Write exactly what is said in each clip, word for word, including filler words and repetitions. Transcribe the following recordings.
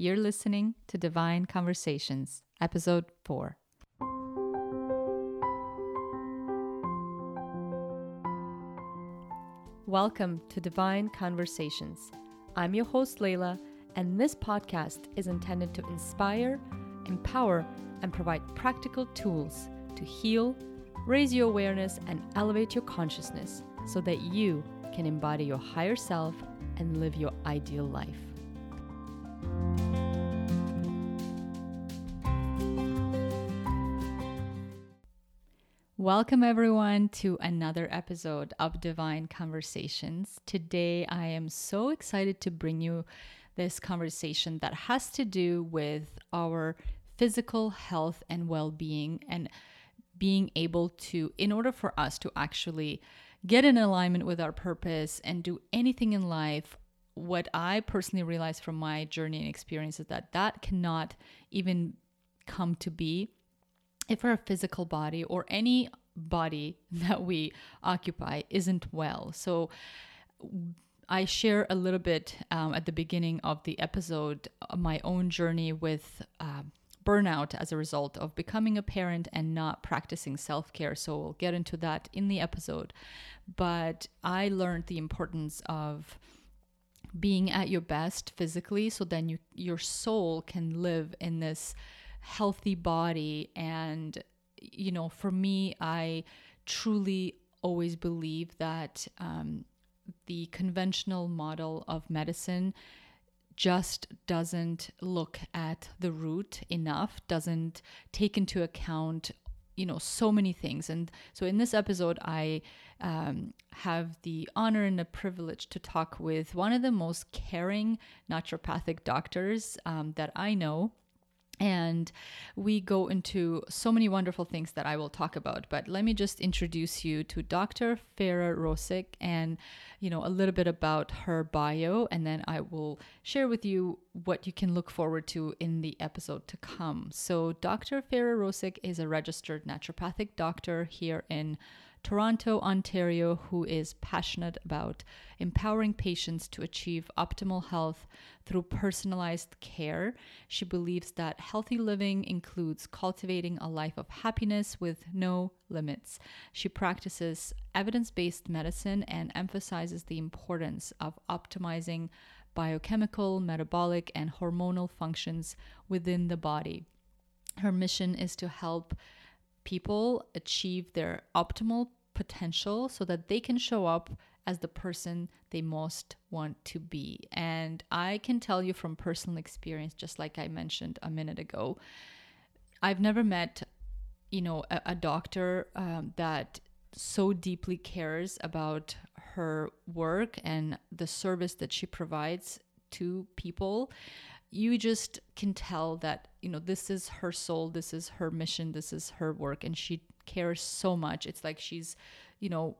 You're listening to Divine Conversations, Episode four. Welcome to Divine Conversations. I'm your host, Layla, and this podcast is intended to inspire, empower, and provide practical tools to heal, raise your awareness, and elevate your consciousness so that you can embody your higher self and live your ideal life. Welcome everyone to another episode of Divine Conversations. Today I am so excited to bring you this conversation that has to do with our physical health and well-being, and being able to, in order for us to actually get in alignment with our purpose and do anything in life, what I personally realized from my journey and experience is that that cannot even come to be if our physical body or any body that we occupy isn't well. So I share a little bit um, at the beginning of the episode, uh, my own journey with uh, burnout as a result of becoming a parent and not practicing self-care. So we'll get into that in the episode. But I learned the importance of being at your best physically, so then you, your soul can live in this healthy body. And you know, for me, I truly always believe that um, the conventional model of medicine just doesn't look at the root enough, doesn't take into account, you know, so many things. And so in this episode, I um, have the honor and the privilege to talk with one of the most caring naturopathic doctors um, that I know. And we go into so many wonderful things that I will talk about. But let me just introduce you to Doctor Farah Rosic, and, you know, a little bit about her bio. And then I will share with you what you can look forward to in the episode to come. So Doctor Farah Rosic is a registered naturopathic doctor here in Toronto, Ontario, who is passionate about empowering patients to achieve optimal health through personalized care. She believes that healthy living includes cultivating a life of happiness with no limits. She practices evidence-based medicine and emphasizes the importance of optimizing biochemical, metabolic, and hormonal functions within the body. Her mission is to help people achieve their optimal potential so that they can show up as the person they most want to be. And I can tell you from personal experience, just like I mentioned a minute ago, I've never met, you know, a, a doctor um, that so deeply cares about her work and the service that she provides to people. You just can tell that, you know, this is her soul, this is her mission, this is her work, and she cares so much. It's like she's, you know,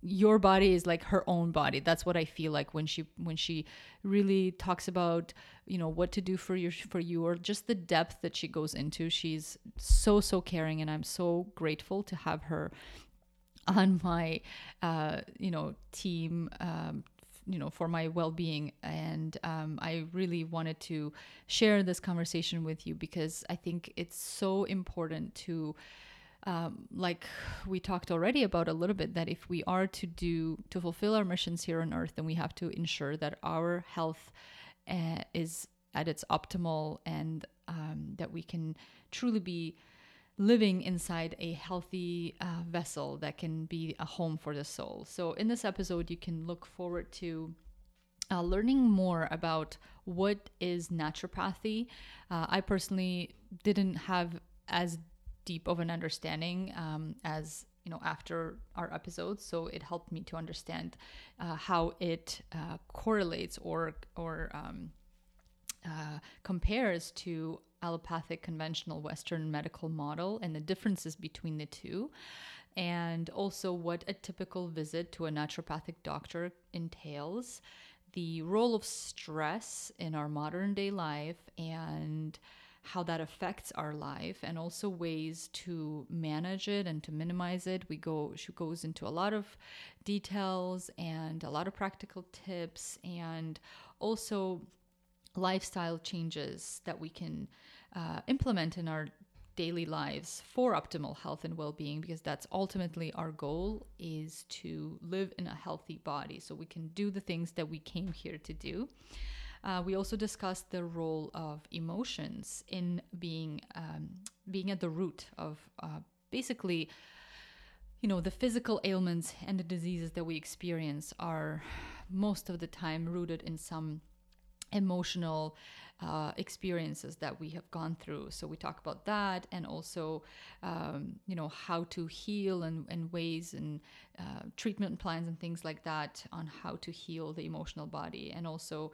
your body is like her own body. That's what I feel like when she when she really talks about, you know, what to do for you for you or just the depth that she goes into. She's so so caring, and I'm so grateful to have her on my uh, you know, team um you know, for my well-being. And um, I really wanted to share this conversation with you because I think it's so important to, um, like we talked already about a little bit, that if we are to do, to fulfill our missions here on earth, then we have to ensure that our health uh, is at its optimal, and um, that we can truly be living inside a healthy uh, vessel that can be a home for the soul. So in this episode, you can look forward to uh, learning more about what is naturopathy. Uh, I personally didn't have as deep of an understanding um, as, you know, after our episode. So it helped me to understand uh, how it uh, correlates or, or um, uh, compares to allopathic conventional Western medical model, and the differences between the two, and also what a typical visit to a naturopathic doctor entails, the role of stress in our modern day life and how that affects our life, and also ways to manage it and to minimize it. We go, she goes into a lot of details and a lot of practical tips, and also lifestyle changes that we can uh, implement in our daily lives for optimal health and well-being, because that's ultimately our goal, is to live in a healthy body so we can do the things that we came here to do. Uh, we also discussed the role of emotions in being um, being at the root of uh, basically, you know, the physical ailments and the diseases that we experience are most of the time rooted in some emotional uh, experiences that we have gone through. So we talk about that, and also, um, you know, how to heal, and, and ways and uh, treatment plans and things like that on how to heal the emotional body. And also,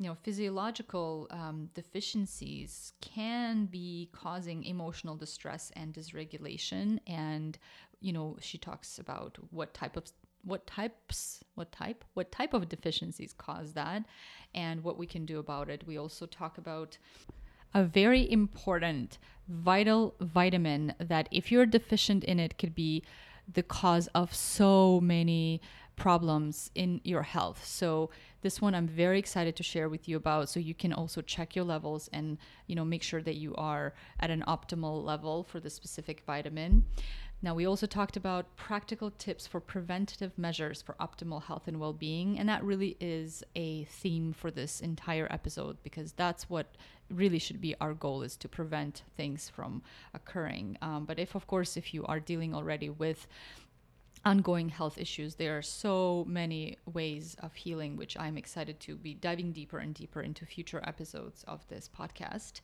you know, physiological um, deficiencies can be causing emotional distress and dysregulation. And, you know, she talks about what type of what types, what type, what type of deficiencies cause that and what we can do about it. We also talk about a very important vital vitamin that if you're deficient in it could be the cause of so many problems in your health. So this one I'm very excited to share with you about, so you can also check your levels and, you know, make sure that you are at an optimal level for the specific vitamin. Now, we also talked about practical tips for preventative measures for optimal health and well-being, and that really is a theme for this entire episode, because that's what really should be our goal, is to prevent things from occurring. Um, but if, of course, if you are dealing already with ongoing health issues, there are so many ways of healing, which I'm excited to be diving deeper and deeper into future episodes of this podcast.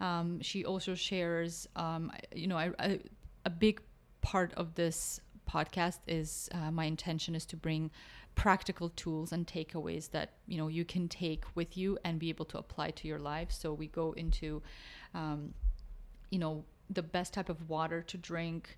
Um, she also shares, um, you know, I, I, a big part of this podcast is uh, my intention is to bring practical tools and takeaways that, you know, you can take with you and be able to apply to your life. So we go into, um, you know, the best type of water to drink,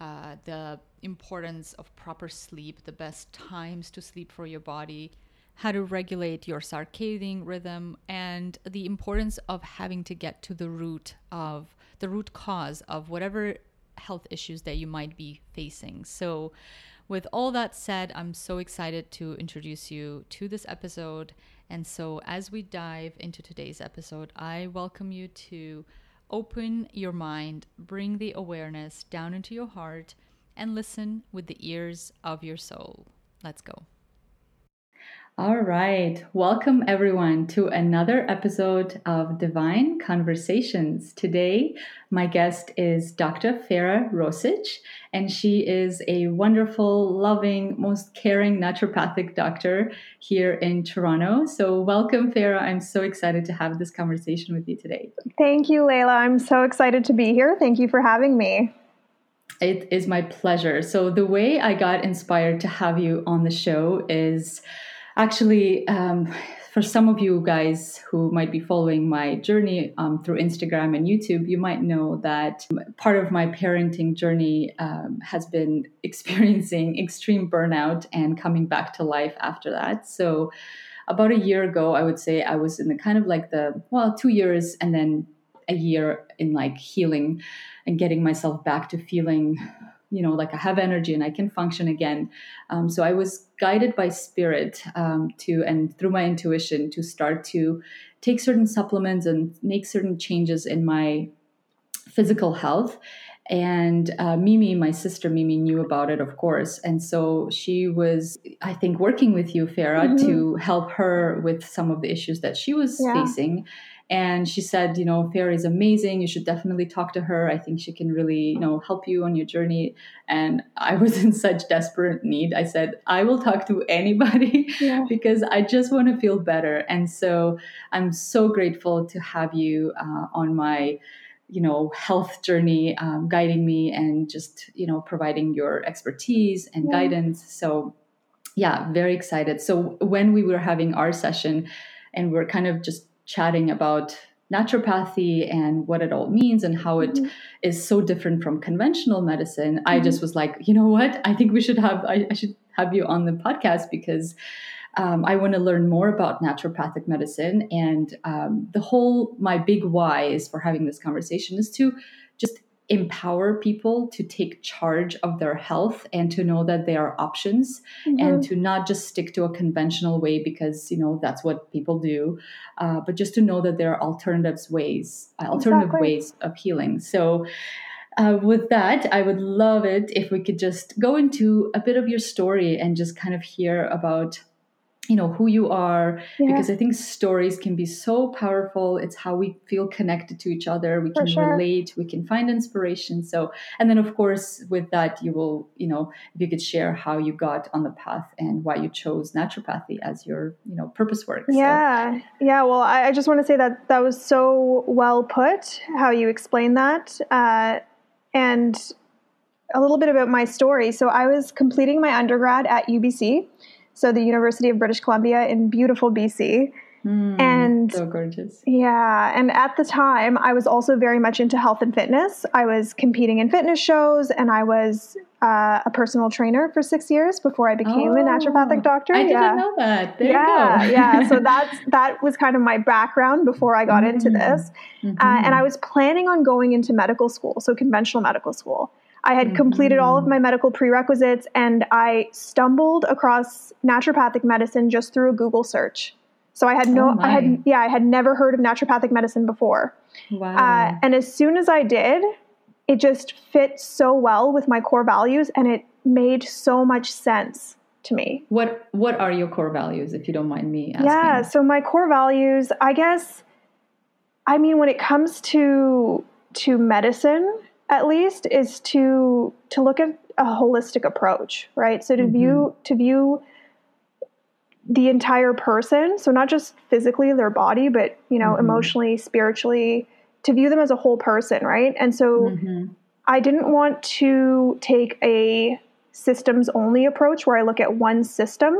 uh, the importance of proper sleep, the best times to sleep for your body, how to regulate your circadian rhythm, and the importance of having to get to the root of the root cause of whatever health issues that you might be facing. So with all that said, I'm so excited to introduce you to this episode. And so as we dive into today's episode, I welcome you to open your mind, bring the awareness down into your heart, and listen with the ears of your soul. Let's go. All right. Welcome everyone to another episode of Divine Conversations. Today, my guest is Doctor Farah Rosic, and she is a wonderful, loving, most caring naturopathic doctor here in Toronto. So welcome, Farah. I'm so excited to have this conversation with you today. Thank you, Layla. I'm so excited to be here. Thank you for having me. It is my pleasure. So the way I got inspired to have you on the show is Actually, um, for some of you guys who might be following my journey um, through Instagram and YouTube, you might know that part of my parenting journey um, has been experiencing extreme burnout and coming back to life after that. So about a year ago, I would say I was in the kind of like the, well, two years and then a year in like healing and getting myself back to feeling, you know, like I have energy and I can function again. Um, so I was guided by spirit um, to, and through my intuition, to start to take certain supplements and make certain changes in my physical health. And uh, Mimi, my sister Mimi, knew about it, of course. And so she was, I think, working with you, Farah, mm-hmm. to help her with some of the issues that she was yeah. facing. And she said, you know, Farah is amazing. You should definitely talk to her. I think she can really, you know, help you on your journey. And I was in such desperate need. I said, I will talk to anybody yeah. because I just want to feel better. And so I'm so grateful to have you uh, on my, you know, health journey, um, guiding me and just, you know, providing your expertise and yeah. guidance. So yeah, very excited. So when we were having our session and we're kind of just chatting about naturopathy and what it all means and how it mm-hmm. is so different from conventional medicine, mm-hmm. I just was like, you know what, I think we should have, I, I should have you on the podcast because um, I want to learn more about naturopathic medicine. And um, the whole, my big why is for having this conversation is to just empower people to take charge of their health and to know that there are options mm-hmm. and to not just stick to a conventional way because, you know, that's what people do, uh, but just to know that there are alternatives ways, uh, alternative exactly. ways of healing. So uh, with that, I would love it if we could just go into a bit of your story and just kind of hear about, you know, who you are, yeah. because I think stories can be so powerful. It's how we feel connected to each other. We For can sure. relate, we can find inspiration. So, and then of course, with that, you will, you know, if you could share how you got on the path and why you chose naturopathy as your, you know, purpose work. Yeah. So. Yeah. Well, I, I just want to say that that was so well put, how you explained that. Uh, and a little bit about my story. So I was completing my undergrad at U B C. So the University of British Columbia in beautiful B C. Mm, and so gorgeous. Yeah. And at the time, I was also very much into health and fitness. I was competing in fitness shows and I was uh, a personal trainer for six years before I became oh, a naturopathic doctor. I yeah. didn't know that. There yeah, you go. yeah. So that's, that was kind of my background before I got mm-hmm. into this. Mm-hmm. Uh, and I was planning on going into medical school, so conventional medical school. I had completed all of my medical prerequisites and I stumbled across naturopathic medicine just through a Google search. So I had no, oh I had, yeah, I had never heard of naturopathic medicine before. Wow. Uh, and as soon as I did, it just fit so well with my core values and it made so much sense to me. What, what are your core values, if you don't mind me asking? Yeah. So my core values, I guess, I mean, when it comes to, to medicine, at least, is to to look at a holistic approach, right? So to mm-hmm. view to view the entire person, so not just physically their body, but, you know, mm-hmm. emotionally, spiritually, to view them as a whole person, right? And so mm-hmm. I didn't want to take a systems only approach where I look at one system,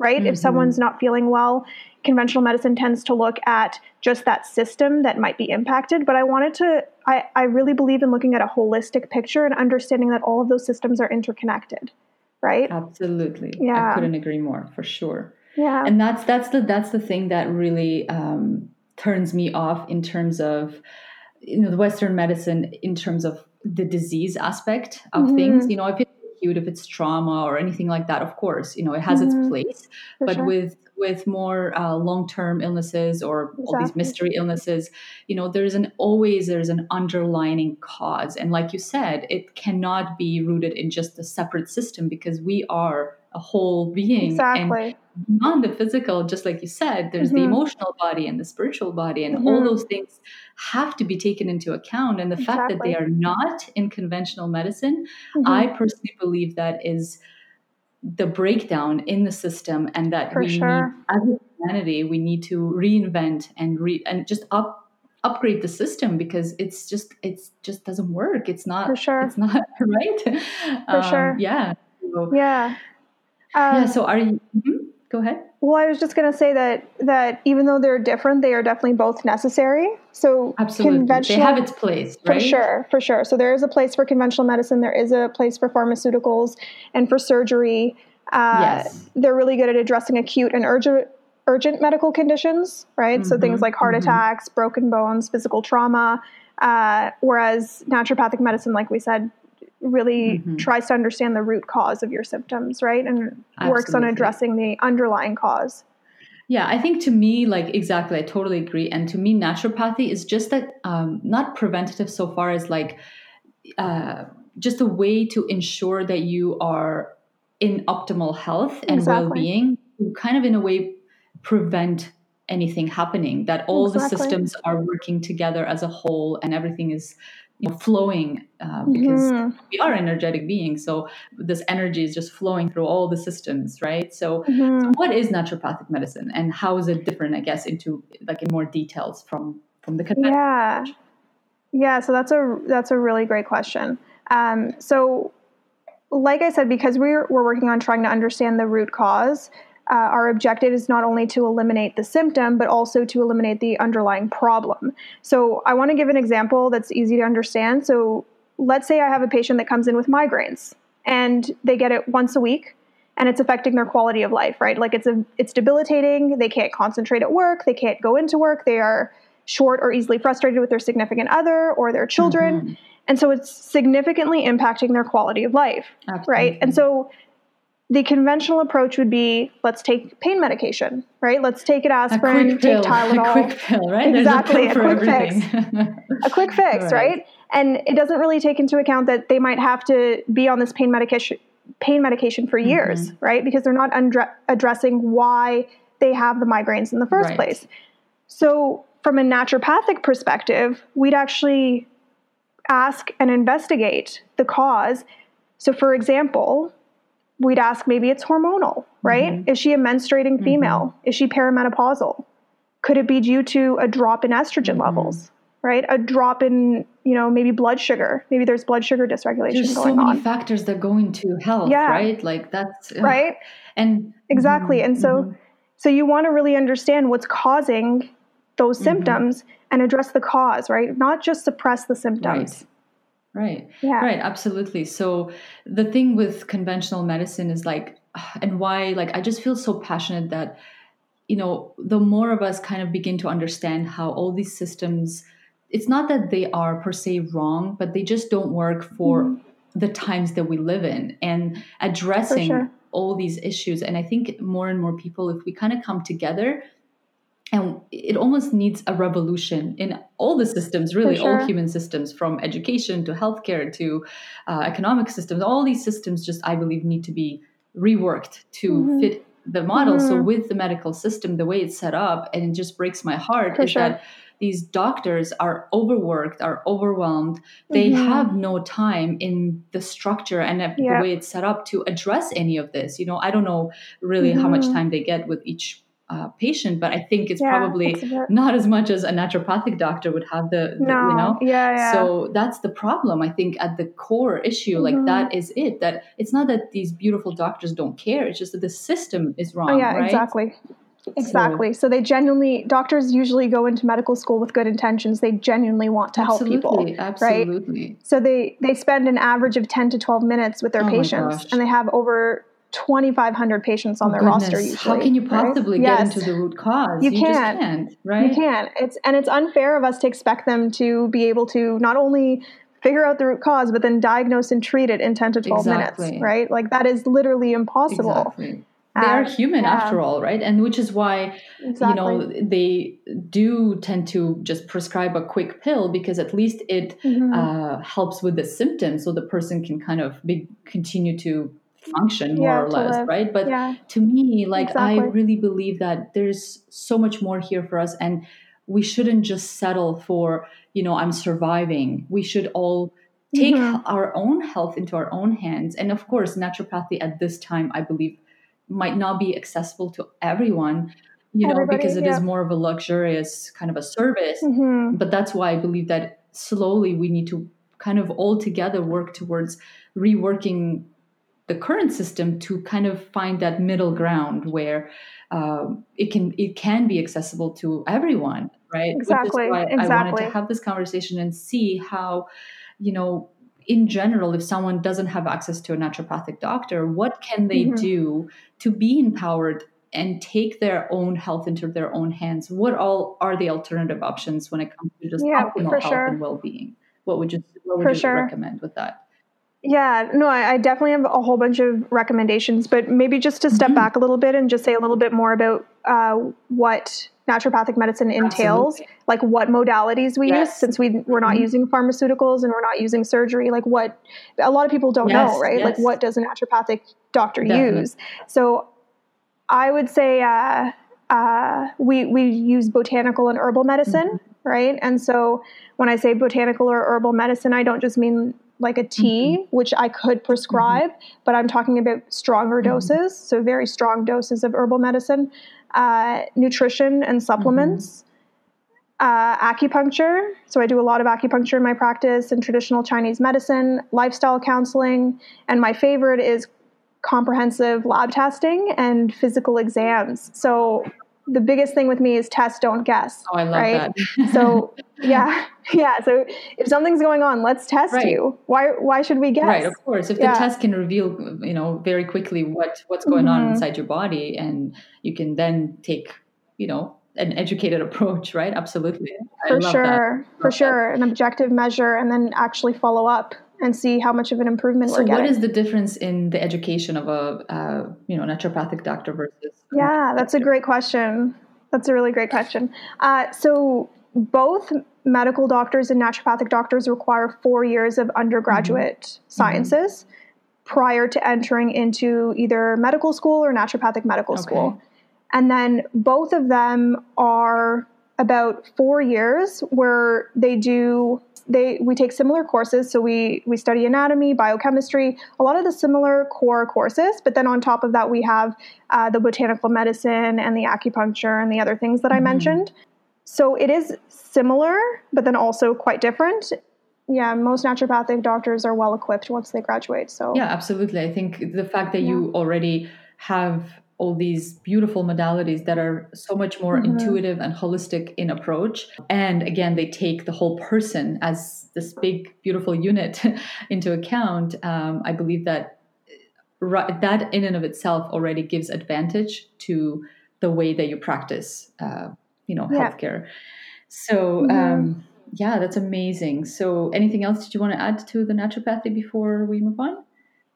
right? Mm-hmm. If someone's not feeling well, conventional medicine tends to look at just that system that might be impacted. But I wanted to, I, I really believe in looking at a holistic picture and understanding that all of those systems are interconnected, right? Absolutely. Yeah. I couldn't agree more, for sure. Yeah. And that's, that's the, that's the thing that really um, turns me off in terms of, you know, the Western medicine, in terms of the disease aspect of mm-hmm. things, you know, if it, if it's trauma or anything like that, of course, you know, it has mm-hmm. its place, For but sure. with, with more uh, long-term illnesses or exactly. all these mystery illnesses, you know, there's an always, there's an underlining cause. And like you said, it cannot be rooted in just a separate system because we are a whole being. Exactly. And beyond the physical, just like you said, there's mm-hmm. the emotional body and the spiritual body and mm-hmm. all those things have to be taken into account. And the exactly. fact that they are not in conventional medicine, mm-hmm. I personally believe that is the breakdown in the system, and that For we sure. need, as a humanity, we need to reinvent and re and just up upgrade the system because it's just it's just doesn't work. It's not For sure. it's not right. For um, sure. Yeah. So, yeah. Um, yeah. So are you? Mm-hmm. Go ahead. Well, I was just going to say that that even though they're different, they are definitely both necessary. So absolutely, conventional, they have its place, right? For sure, for sure. So there is a place for conventional medicine. There is a place for pharmaceuticals and for surgery. Uh, yes. They're really good at addressing acute and urgent urgent medical conditions, right? Mm-hmm, so things like heart mm-hmm. attacks, broken bones, physical trauma. Uh, whereas naturopathic medicine, like we said, really mm-hmm. tries to understand the root cause of your symptoms, right? And Absolutely. works on addressing the underlying cause. Yeah, I think to me, like, exactly, I totally agree. And to me, naturopathy is just that, um, not preventative so far as like, uh, just a way to ensure that you are in optimal health and exactly. well-being, kind of in a way prevent anything happening, that all exactly. the systems are working together as a whole and everything is You know, flowing uh, because mm-hmm. we are energetic beings, so this energy is just flowing through all the systems, right? So, mm-hmm. so what is naturopathic medicine, and how is it different? I guess into like in more details from from the conventional yeah, approach? yeah. So that's a that's a really great question. Um, so, like I said, because we're we're working on trying to understand the root cause. Uh, our objective is not only to eliminate the symptom, but also to eliminate the underlying problem. So I want to give an example that's easy to understand. So let's say I have a patient that comes in with migraines and they get it once a week and it's affecting their quality of life, right? Like it's a, it's debilitating. They can't concentrate at work. They can't go into work. They are short or easily frustrated with their significant other or their children. Mm-hmm. And so it's significantly impacting their quality of life, Absolutely. Right? And so the conventional approach would be, let's take pain medication, right? Let's take an aspirin, take pill, Tylenol. A quick pill, right? Exactly, a, pill a quick everything. fix. a quick fix, right. right? And it doesn't really take into account that they might have to be on this pain medication pain medication for years, mm-hmm. right? Because they're not undre- addressing why they have the migraines in the first right. place. So from a naturopathic perspective, we'd actually ask and investigate the cause. So for example, we'd ask, maybe it's hormonal, right? Mm-hmm. Is she a menstruating female? Mm-hmm. Is she perimenopausal? Could it be due to a drop in estrogen mm-hmm. levels, right? A drop in, you know, maybe blood sugar. Maybe there's blood sugar dysregulation There's going on. There's so many on. factors that go into health, yeah. right? Like that's... Uh, right? And Exactly. Mm-hmm. And so, mm-hmm. so you want to really understand what's causing those symptoms mm-hmm. and address the cause, right? Not just suppress the symptoms. Right. Right. Yeah. Right. Absolutely. So the thing with conventional medicine is like, and why, like, I just feel so passionate that, you know, the more of us kind of begin to understand how all these systems, it's not that they are per se wrong, but they just don't work for mm-hmm. the times that we live in, and addressing for sure. all these issues. And I think more and more people, if we kind of come together, and it almost needs a revolution in all the systems, really, sure. all human systems, from education to healthcare to uh, economic systems. All these systems just, I believe, need to be reworked to mm-hmm. fit the model. Mm-hmm. So with the medical system, the way it's set up, and it just breaks my heart, For is sure. that these doctors are overworked, are overwhelmed. They mm-hmm. have no time in the structure and yep. the way it's set up to address any of this. You know, I don't know really mm-hmm. how much time they get with each Uh, patient, but I think it's yeah, probably not as much as a naturopathic doctor would have the, the no, you know, yeah, yeah. So that's the problem. I think at the core issue, mm-hmm. like that is it, that it's not that these beautiful doctors don't care. It's just that the system is wrong. Oh, yeah, right? exactly. Exactly. So, so they genuinely, doctors usually go into medical school with good intentions. They genuinely want to help people. Absolutely. Right? So they, they spend an average of ten to twelve minutes with their oh patients, and they have over twenty-five hundred patients on oh, their goodness. roster usually. How can you possibly right? get yes. into the root cause? You, you can't. just can't, right? You can't. It's, and it's unfair of us to expect them to be able to not only figure out the root cause, but then diagnose and treat it in ten to twelve exactly. minutes, right? Like that is literally impossible. Exactly. They are human yeah. after all, right? And which is why, exactly. you know, they do tend to just prescribe a quick pill, because at least it mm-hmm. uh, helps with the symptoms, so the person can kind of be, continue to function more yeah, or less live. right but yeah. to me, like exactly. I really believe that there's so much more here for us, and we shouldn't just settle for, you know, I'm surviving. We should all take mm-hmm. our own health into our own hands. And of course, naturopathy at this time, I believe, might not be accessible to everyone, you know, Everybody, because it yeah. is more of a luxurious kind of a service, mm-hmm. but that's why I believe that slowly we need to kind of all together work towards reworking the current system to kind of find that middle ground where um, it can it can be accessible to everyone, right? Exactly. Which is why exactly. I wanted to have this conversation and see how, you know, in general, if someone doesn't have access to a naturopathic doctor, what can they mm-hmm. do to be empowered and take their own health into their own hands? What all are the alternative options when it comes to just yeah, optimal health sure. and well-being? What would you, what would you sure. recommend with that? Yeah, no, I, I definitely have a whole bunch of recommendations, but maybe just to step mm-hmm. back a little bit and just say a little bit more about uh, what naturopathic medicine entails, Absolutely. like what modalities we yes. use, since we, we're not mm-hmm. using pharmaceuticals and we're not using surgery, like what a lot of people don't yes, know, right? Yes. Like what does a naturopathic doctor definitely. use? So I would say uh, uh, we, we use botanical and herbal medicine, mm-hmm. right? And so when I say botanical or herbal medicine, I don't just mean like a tea, mm-hmm. which I could prescribe, mm-hmm. but I'm talking about stronger mm-hmm. doses, so very strong doses of herbal medicine, uh, nutrition and supplements, mm-hmm. uh, acupuncture. So I do a lot of acupuncture in my practice, and traditional Chinese medicine, lifestyle counseling, and my favorite is comprehensive lab testing and physical exams. So the biggest thing with me is test, don't guess. Oh, I love right? that. So yeah, yeah. So if something's going on, let's test right. you. Why, why should we guess? Right, of course. If yeah. the test can reveal, you know, very quickly what, what's going mm-hmm. on inside your body, and you can then take, you know, an educated approach, right? Absolutely. I for sure. For sure. That. An objective measure, and then actually follow up and see how much of an improvement so we're getting. So what is the difference in the education of a, uh, you know, naturopathic doctor versus? Yeah, that's a great question. That's a really great question. Uh, so both medical doctors and naturopathic doctors require four years of undergraduate mm-hmm. sciences mm-hmm. prior to entering into either medical school or naturopathic medical okay. school. And then both of them are about four years where they do, they we take similar courses. So we, we study anatomy, biochemistry, a lot of the similar core courses. But then on top of that, we have uh, the botanical medicine and the acupuncture and the other things that I mm-hmm. mentioned. So it is similar, but then also quite different. Yeah, most naturopathic doctors are well equipped once they graduate. So yeah, absolutely. I think the fact that yeah. you already have all these beautiful modalities that are so much more mm-hmm. intuitive and holistic in approach. And again, they take the whole person as this big, beautiful unit into account. Um, I believe that that in and of itself already gives advantage to the way that you practice, uh, you know, yeah. healthcare. So mm-hmm. um, yeah, that's amazing. So anything else that you want to add to the naturopathy before we move on?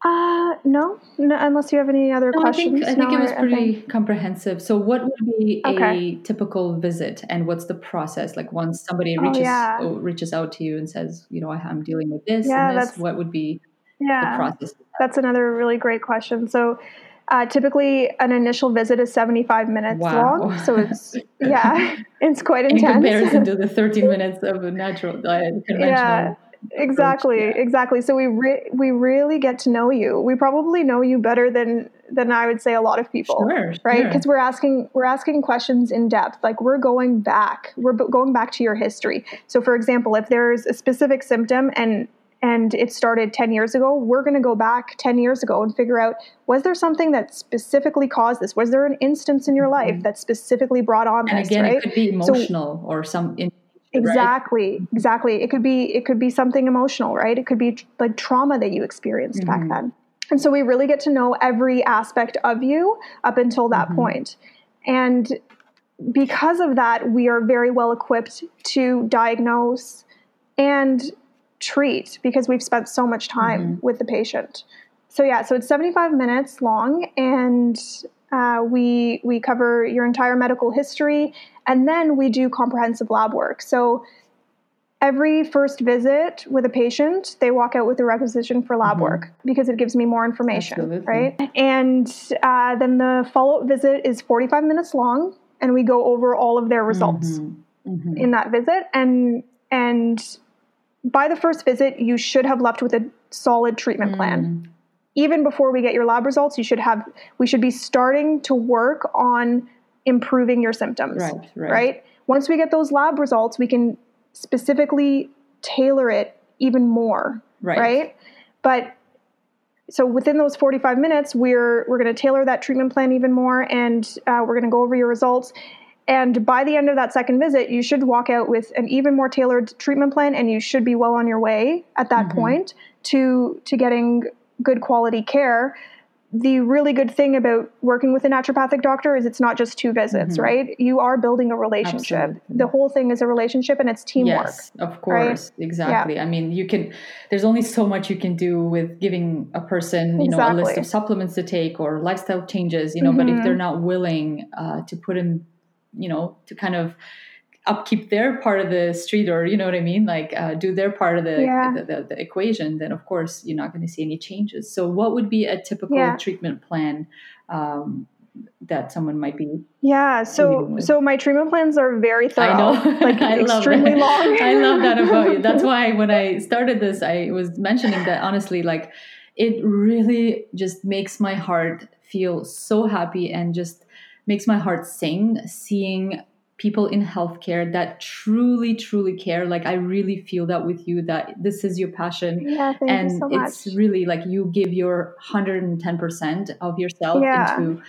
Uh, no, no, unless you have any other no, questions. I think, I think no, it was pretty think... comprehensive. So what would be okay. a typical visit, and what's the process? Like once somebody reaches, oh, yeah. reaches out to you and says, you know, I'm dealing with this yeah, and this, that's, what would be yeah, the process? That's another really great question. So, uh, typically an initial visit is seventy-five minutes wow. long. So it's, yeah, it's quite intense. In comparison to the thirty minutes of a natural diet, conventional. Yeah. Exactly, yeah. exactly. So we re- we really get to know you. We probably know you better than than I would say a lot of people, sure, right? Because sure. we're asking we're asking questions in depth. Like we're going back, we're going back to your history. So, for example, if there's a specific symptom and and it started ten years ago, we're going to go back ten years ago and figure out, was there something that specifically caused this? Was there an instance in your life mm-hmm. that specifically brought on and this? Again, right? It could be emotional so, or some. In- Exactly. Right. Exactly. It could be, it could be something emotional, right? It could be tr- like trauma that you experienced mm-hmm. back then. And so we really get to know every aspect of you up until that mm-hmm. point. And because of that, we are very well equipped to diagnose and treat because we've spent so much time mm-hmm. with the patient. So yeah, so it's seventy-five minutes long, and Uh, we we cover your entire medical history, and then we do comprehensive lab work. So every first visit with a patient, they walk out with a requisition for lab mm-hmm. work because it gives me more information, Absolutely. Right? And uh, then the follow-up visit is forty-five minutes long, and we go over all of their results mm-hmm. Mm-hmm. in that visit. And and by the first visit, you should have left with a solid treatment mm-hmm. plan. Even before we get your lab results, you should have, we should be starting to work on improving your symptoms, right, right. right? Once we get those lab results, we can specifically tailor it even more, right? right? But so within those forty-five minutes, we're we're going to tailor that treatment plan even more, and uh, we're going to go over your results. And by the end of that second visit, you should walk out with an even more tailored treatment plan, and you should be well on your way at that mm-hmm. point to to getting good quality care. The really good thing about working with a naturopathic doctor is it's not just two visits, mm-hmm. right? You are building a relationship. Absolutely. The whole thing is a relationship, and it's teamwork. Yes, of course. Right? Exactly. Yeah. I mean, you can, there's only so much you can do with giving a person, you exactly. know, a list of supplements to take or lifestyle changes, you know, mm-hmm. but if they're not willing uh, to put in, you know, to kind of upkeep their part of the street, or you know what I mean, like uh, do their part of the, yeah. the, the the equation, then of course you're not going to see any changes. So what would be a typical yeah. treatment plan um, that someone might be? Yeah, so so my treatment plans are very thorough. I know, like I extremely love long. I love that about you. That's why when I started this, I was mentioning that honestly, like it really just makes my heart feel so happy and just makes my heart sing seeing people in healthcare that truly, truly care. Like I really feel that with you, that this is your passion. Yeah, thank and you so much. It's really like you give your one hundred ten percent of yourself yeah. into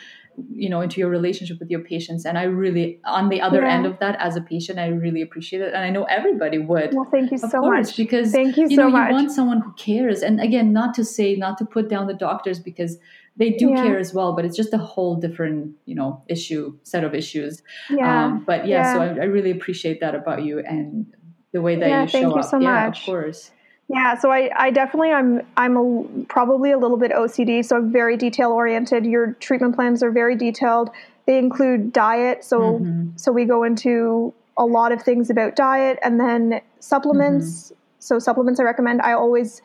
you know, into your relationship with your patients. And I really, on the other yeah. end of that, as a patient, I really appreciate it. And I know everybody would. Well, thank you so course, much. Because thank you, you so know, much. You want someone who cares. And again, not to say, not to put down the doctors, because they do yeah. care as well, but it's just a whole different, you know, issue, set of issues. Yeah. Um, but yeah, yeah. so I, I really appreciate that about you and the way that yeah, you show thank you up. So yeah, much. Of course. Yeah, so I, I definitely, I'm I'm a, probably a little bit O C D, so I'm very detail-oriented. Your treatment plans are very detailed. They include diet, so mm-hmm. so we go into a lot of things about diet, and then supplements. Mm-hmm. So supplements I recommend. I always,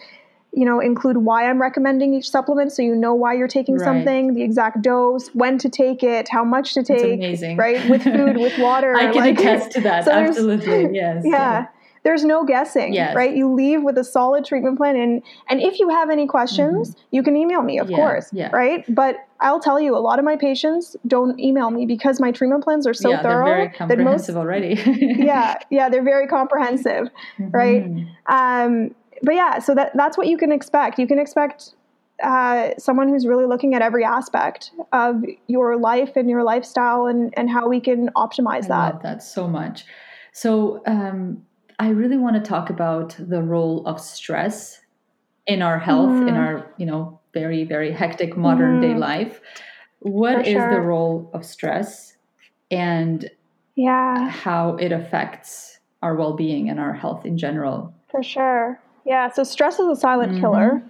you know, include why I'm recommending each supplement, so you know why you're taking right. something, the exact dose, when to take it, how much to take. It's amazing. Right? With food, with water. I can like, attest to that, so absolutely, yes. Yeah. yeah. There's no guessing, yes. right? You leave with a solid treatment plan. And, and if you have any questions, mm-hmm. you can email me, of yeah, course, yeah. right? But I'll tell you, a lot of my patients don't email me because my treatment plans are so yeah, thorough. They're very comprehensive most, already. yeah, yeah, they're very comprehensive, mm-hmm. right? Um, but yeah, so that that's what you can expect. You can expect uh, someone who's really looking at every aspect of your life and your lifestyle and, and how we can optimize I that. Love that so much. So, um, I really want to talk about the role of stress in our health, mm. in our, you know, very, very hectic modern mm. day life. What For sure. is the role of stress and yeah. how it affects our well-being and our health in general? For sure. Yeah. So stress is a silent mm-hmm. killer.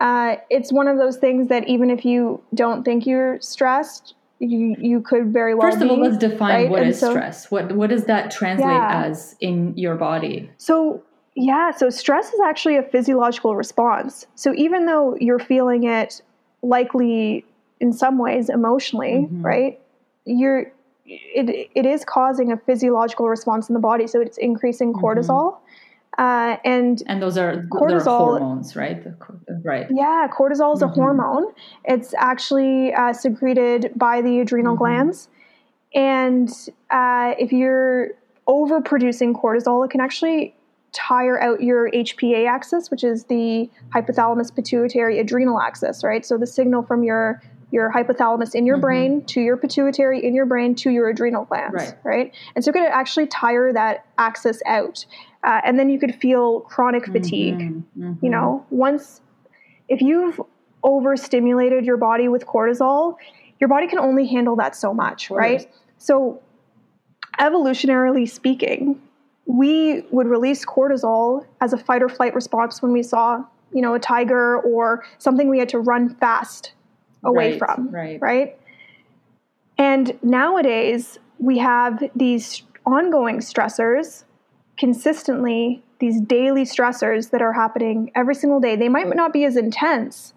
Uh, it's one of those things that even if you don't think you're stressed, You, you could very well be. First of all, let's define right? what and is so, stress. What what does that translate yeah. as in your body? So yeah, so stress is actually a physiological response. So even though you're feeling it, likely in some ways emotionally, mm-hmm. right? You're it it is causing a physiological response in the body. So it's increasing cortisol. Mm-hmm. Uh, and and those are, cortisol, are hormones, right? Right. Yeah, cortisol is mm-hmm. a hormone. It's actually uh, secreted by the adrenal mm-hmm. glands. And uh, if you're overproducing cortisol, it can actually tire out your H P A axis, which is the hypothalamus pituitary adrenal axis, right? So the signal from your, your hypothalamus in your mm-hmm. brain to your pituitary in your brain to your adrenal glands, right? right? And so it could actually tire that axis out. Uh, and then you could feel chronic fatigue, mm-hmm, mm-hmm. you know, once, if you've overstimulated your body with cortisol, your body can only handle that so much, right? So evolutionarily speaking, we would release cortisol as a fight or flight response when we saw, you know, a tiger or something we had to run fast away right, from, right. right? And nowadays we have these ongoing stressors consistently, these daily stressors that are happening every single day. They might not be as intense,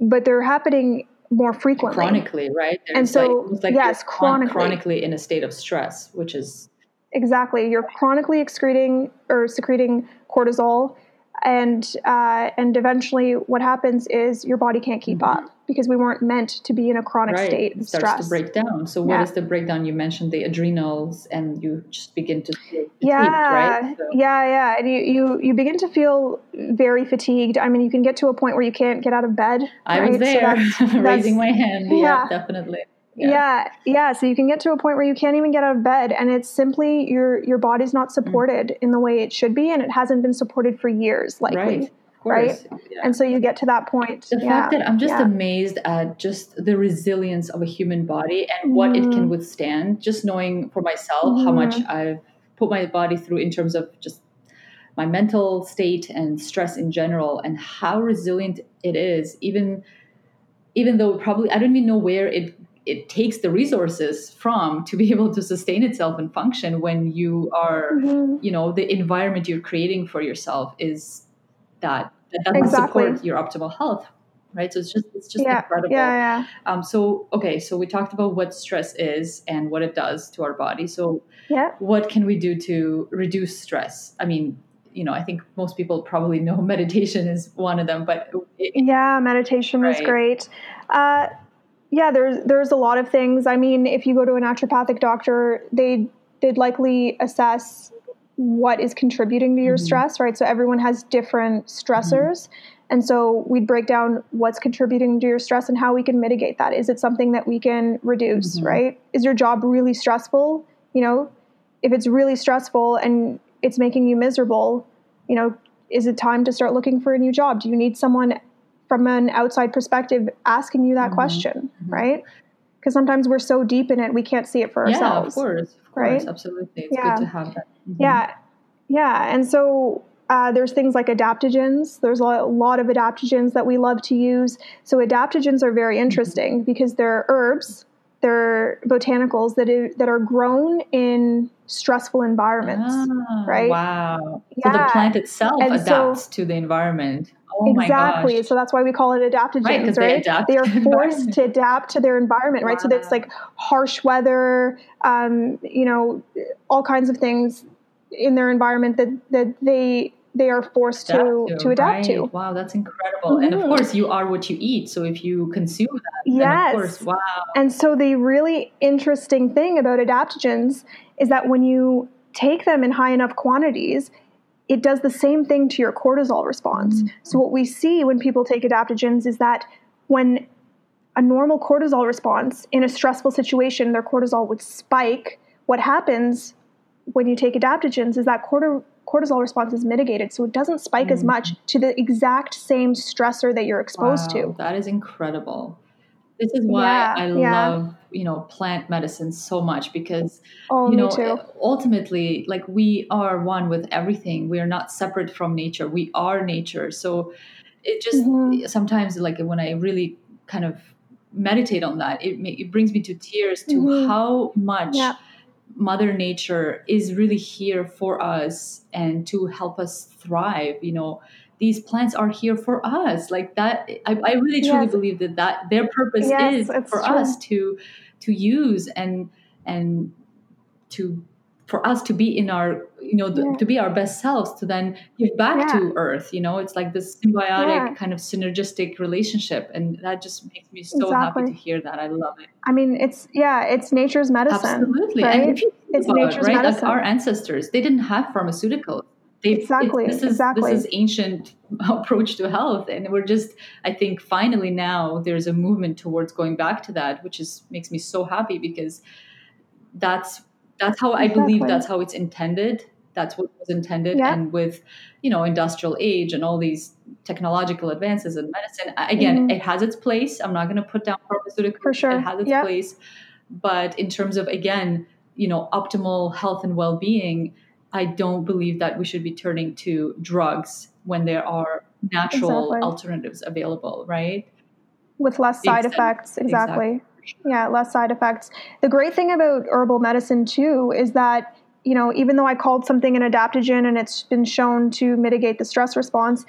but they're happening more frequently. Chronically, right? There's and so, like, like yes, chronically. chronically in a state of stress, which is... Exactly. You're chronically excreting or secreting cortisol, and uh, and eventually what happens is your body can't keep mm-hmm. up because we weren't meant to be in a chronic right. state of it starts stress. To break down. So what yeah. is the breakdown? You mentioned the adrenals, and you just begin to... Yeah, right? so. yeah, yeah. And you, you, you begin to feel very fatigued. I mean, you can get to a point where you can't get out of bed. I right? was there, so that's, raising that's, my hand. Yeah, yeah definitely. Yeah. yeah, yeah. So you can get to a point where you can't even get out of bed. And it's simply your your body's not supported mm. in the way it should be. And it hasn't been supported for years, likely. Right. Right. Yeah. And so you get to that point. The yeah. fact that I'm just yeah. amazed at just the resilience of a human body and mm. what it can withstand, just knowing for myself mm. how much I've put my body through in terms of just my mental state and stress in general, and how resilient it is, even even though probably I don't even know where it it takes the resources from to be able to sustain itself and function when you are, mm-hmm. you know, the environment you're creating for yourself is that that doesn't exactly. support your optimal health, right? So it's just it's just yeah. incredible. Yeah, yeah. Um, so okay, so we talked about what stress is and what it does to our body. So yeah. what can we do to reduce stress? I mean, you know, I think most people probably know meditation is one of them, but it, yeah, meditation right? is great. Uh, yeah, there's there's a lot of things. I mean, if you go to a naturopathic doctor, they they'd likely assess what is contributing to your mm-hmm. stress, right? So everyone has different stressors. Mm-hmm. And so we'd break down what's contributing to your stress and how we can mitigate that. Is it something that we can reduce, mm-hmm. right? Is your job really stressful? You know, if it's really stressful and it's making you miserable, you know, is it time to start looking for a new job? Do you need someone from an outside perspective asking you that mm-hmm. question, mm-hmm. right? Because sometimes we're so deep in it, we can't see it for yeah, ourselves. Yeah, of course, of course, right? Absolutely. It's yeah. good to have that. Mm-hmm. Yeah, yeah. And so uh, there's things like adaptogens. There's a lot of adaptogens that we love to use. So adaptogens are very interesting mm-hmm. because they're herbs, they're botanicals that is, that are grown in stressful environments, ah, right? Wow. Yeah. So the plant itself and adapts so, to the environment. Oh exactly. My gosh. So that's why we call it adaptogens, right? right? They, adapt they are forced to adapt to their environment, right? Wow. So that's like harsh weather, um, you know, all kinds of things in their environment that, that they they are forced adapt to, to, to adapt right. to. Wow, that's incredible. Mm-hmm. And of course, you are what you eat. So if you consume that, yes. then of course, wow. And so the really interesting thing about adaptogens is that when you take them in high enough quantities, it does the same thing to your cortisol response. Mm-hmm. So what we see when people take adaptogens is that when a normal cortisol response in a stressful situation, their cortisol would spike. What happens when you take adaptogens is that cortisol cortisol response is mitigated, so it doesn't spike mm-hmm. as much to the exact same stressor that you're exposed wow, to. That is incredible. This is why yeah, I yeah. love, you know, plant medicine so much because, oh, you know, ultimately, like we are one with everything. We are not separate from nature. We are nature. So it just mm-hmm. sometimes like when I really kind of meditate on that, it, it brings me to tears to mm-hmm. how much yeah. Mother Nature is really here for us and to help us thrive, you know. These plants are here for us like that. I, I really truly yes. believe that, that their purpose yes, is for true. us to, to use and, and to, for us to be in our, you know, yeah. th- to be our best selves to then give back yeah. to earth, you know, it's like this symbiotic yeah. kind of synergistic relationship. And that just makes me so exactly. happy to hear that. I love it. I mean, it's, yeah, it's nature's medicine. Absolutely. Right? And if you think it's about nature's it, right? medicine. Like our ancestors, they didn't have pharmaceuticals. They, exactly. It, this is, exactly. This is ancient approach to health, and we're just. I think finally now there's a movement towards going back to that, which is makes me so happy because that's that's how exactly. I believe that's how it's intended. That's what was intended, yeah. and with you know industrial age and all these technological advances in medicine, again, mm-hmm. it has its place. I'm not going to put down pharmaceuticals. For sure. It has its yeah. place, but in terms of again, you know, optimal health and well-being. I don't believe that we should be turning to drugs when there are natural exactly. alternatives available, right? With less side exactly. effects, exactly. exactly. Yeah, less side effects. The great thing about herbal medicine too is that, you know, even though I called something an adaptogen and it's been shown to mitigate the stress response,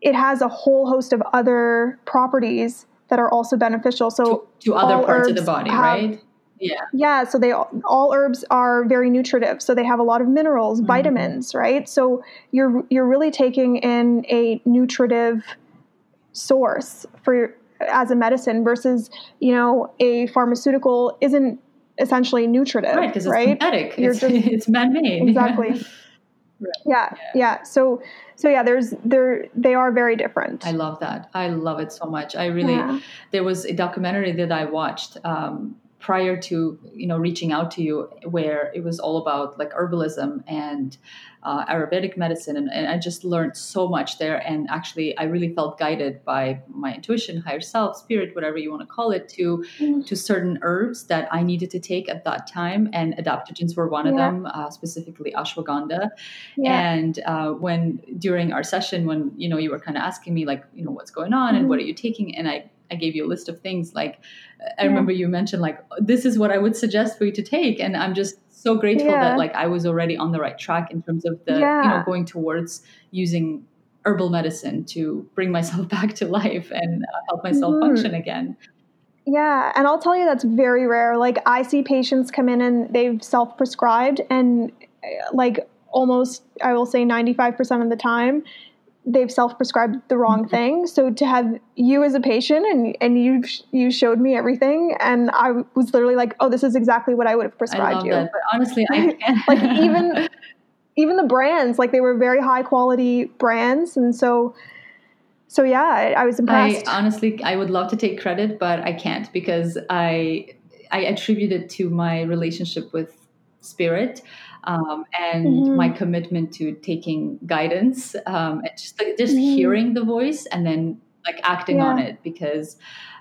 it has a whole host of other properties that are also beneficial. So to, to other parts of the body, have, right? Yeah. Yeah. So they all, all herbs are very nutritive. So they have a lot of minerals, mm-hmm. vitamins, right? So you're you're really taking in a nutritive source for as a medicine versus you know a pharmaceutical isn't essentially nutritive, right? Because it's right? synthetic. You're it's, just, it's man-made. Exactly. Yeah. Right. Yeah, yeah, yeah. So, so yeah, there's there they are very different. I love that. I love it so much. I really yeah. there was a documentary that I watched. Um, prior to, you know, reaching out to you where it was all about like herbalism and uh, Ayurvedic medicine. And, and I just learned so much there. And actually, I really felt guided by my intuition, higher self, spirit, whatever you want to call it, to mm. to certain herbs that I needed to take at that time. And adaptogens were one yeah. of them, uh, specifically ashwagandha. Yeah. And uh, when during our session, when, you know, you were kind of asking me like, you know, what's going on mm. and what are you taking? And I I gave you a list of things like, I yeah. remember you mentioned like, this is what I would suggest for you to take. And I'm just so grateful yeah. that like I was already on the right track in terms of the, yeah. you know, going towards using herbal medicine to bring myself back to life and help myself mm. function again. Yeah. And I'll tell you, that's very rare. Like I see patients come in and they've self-prescribed and like almost, I will say ninety-five percent of the time, they've self-prescribed the wrong mm-hmm. thing. So to have you as a patient and, and you, you showed me everything. And I was literally like, oh, this is exactly what I would have prescribed you. I love that. But honestly, I can't. Like even, even the brands, like they were very high quality brands. And so, So yeah, I, I was impressed. I honestly, I would love to take credit, but I can't, because I I attribute it to my relationship with spirit, um, and mm-hmm. my commitment to taking guidance, um, and just just mm-hmm. hearing the voice and then like acting yeah. on it. Because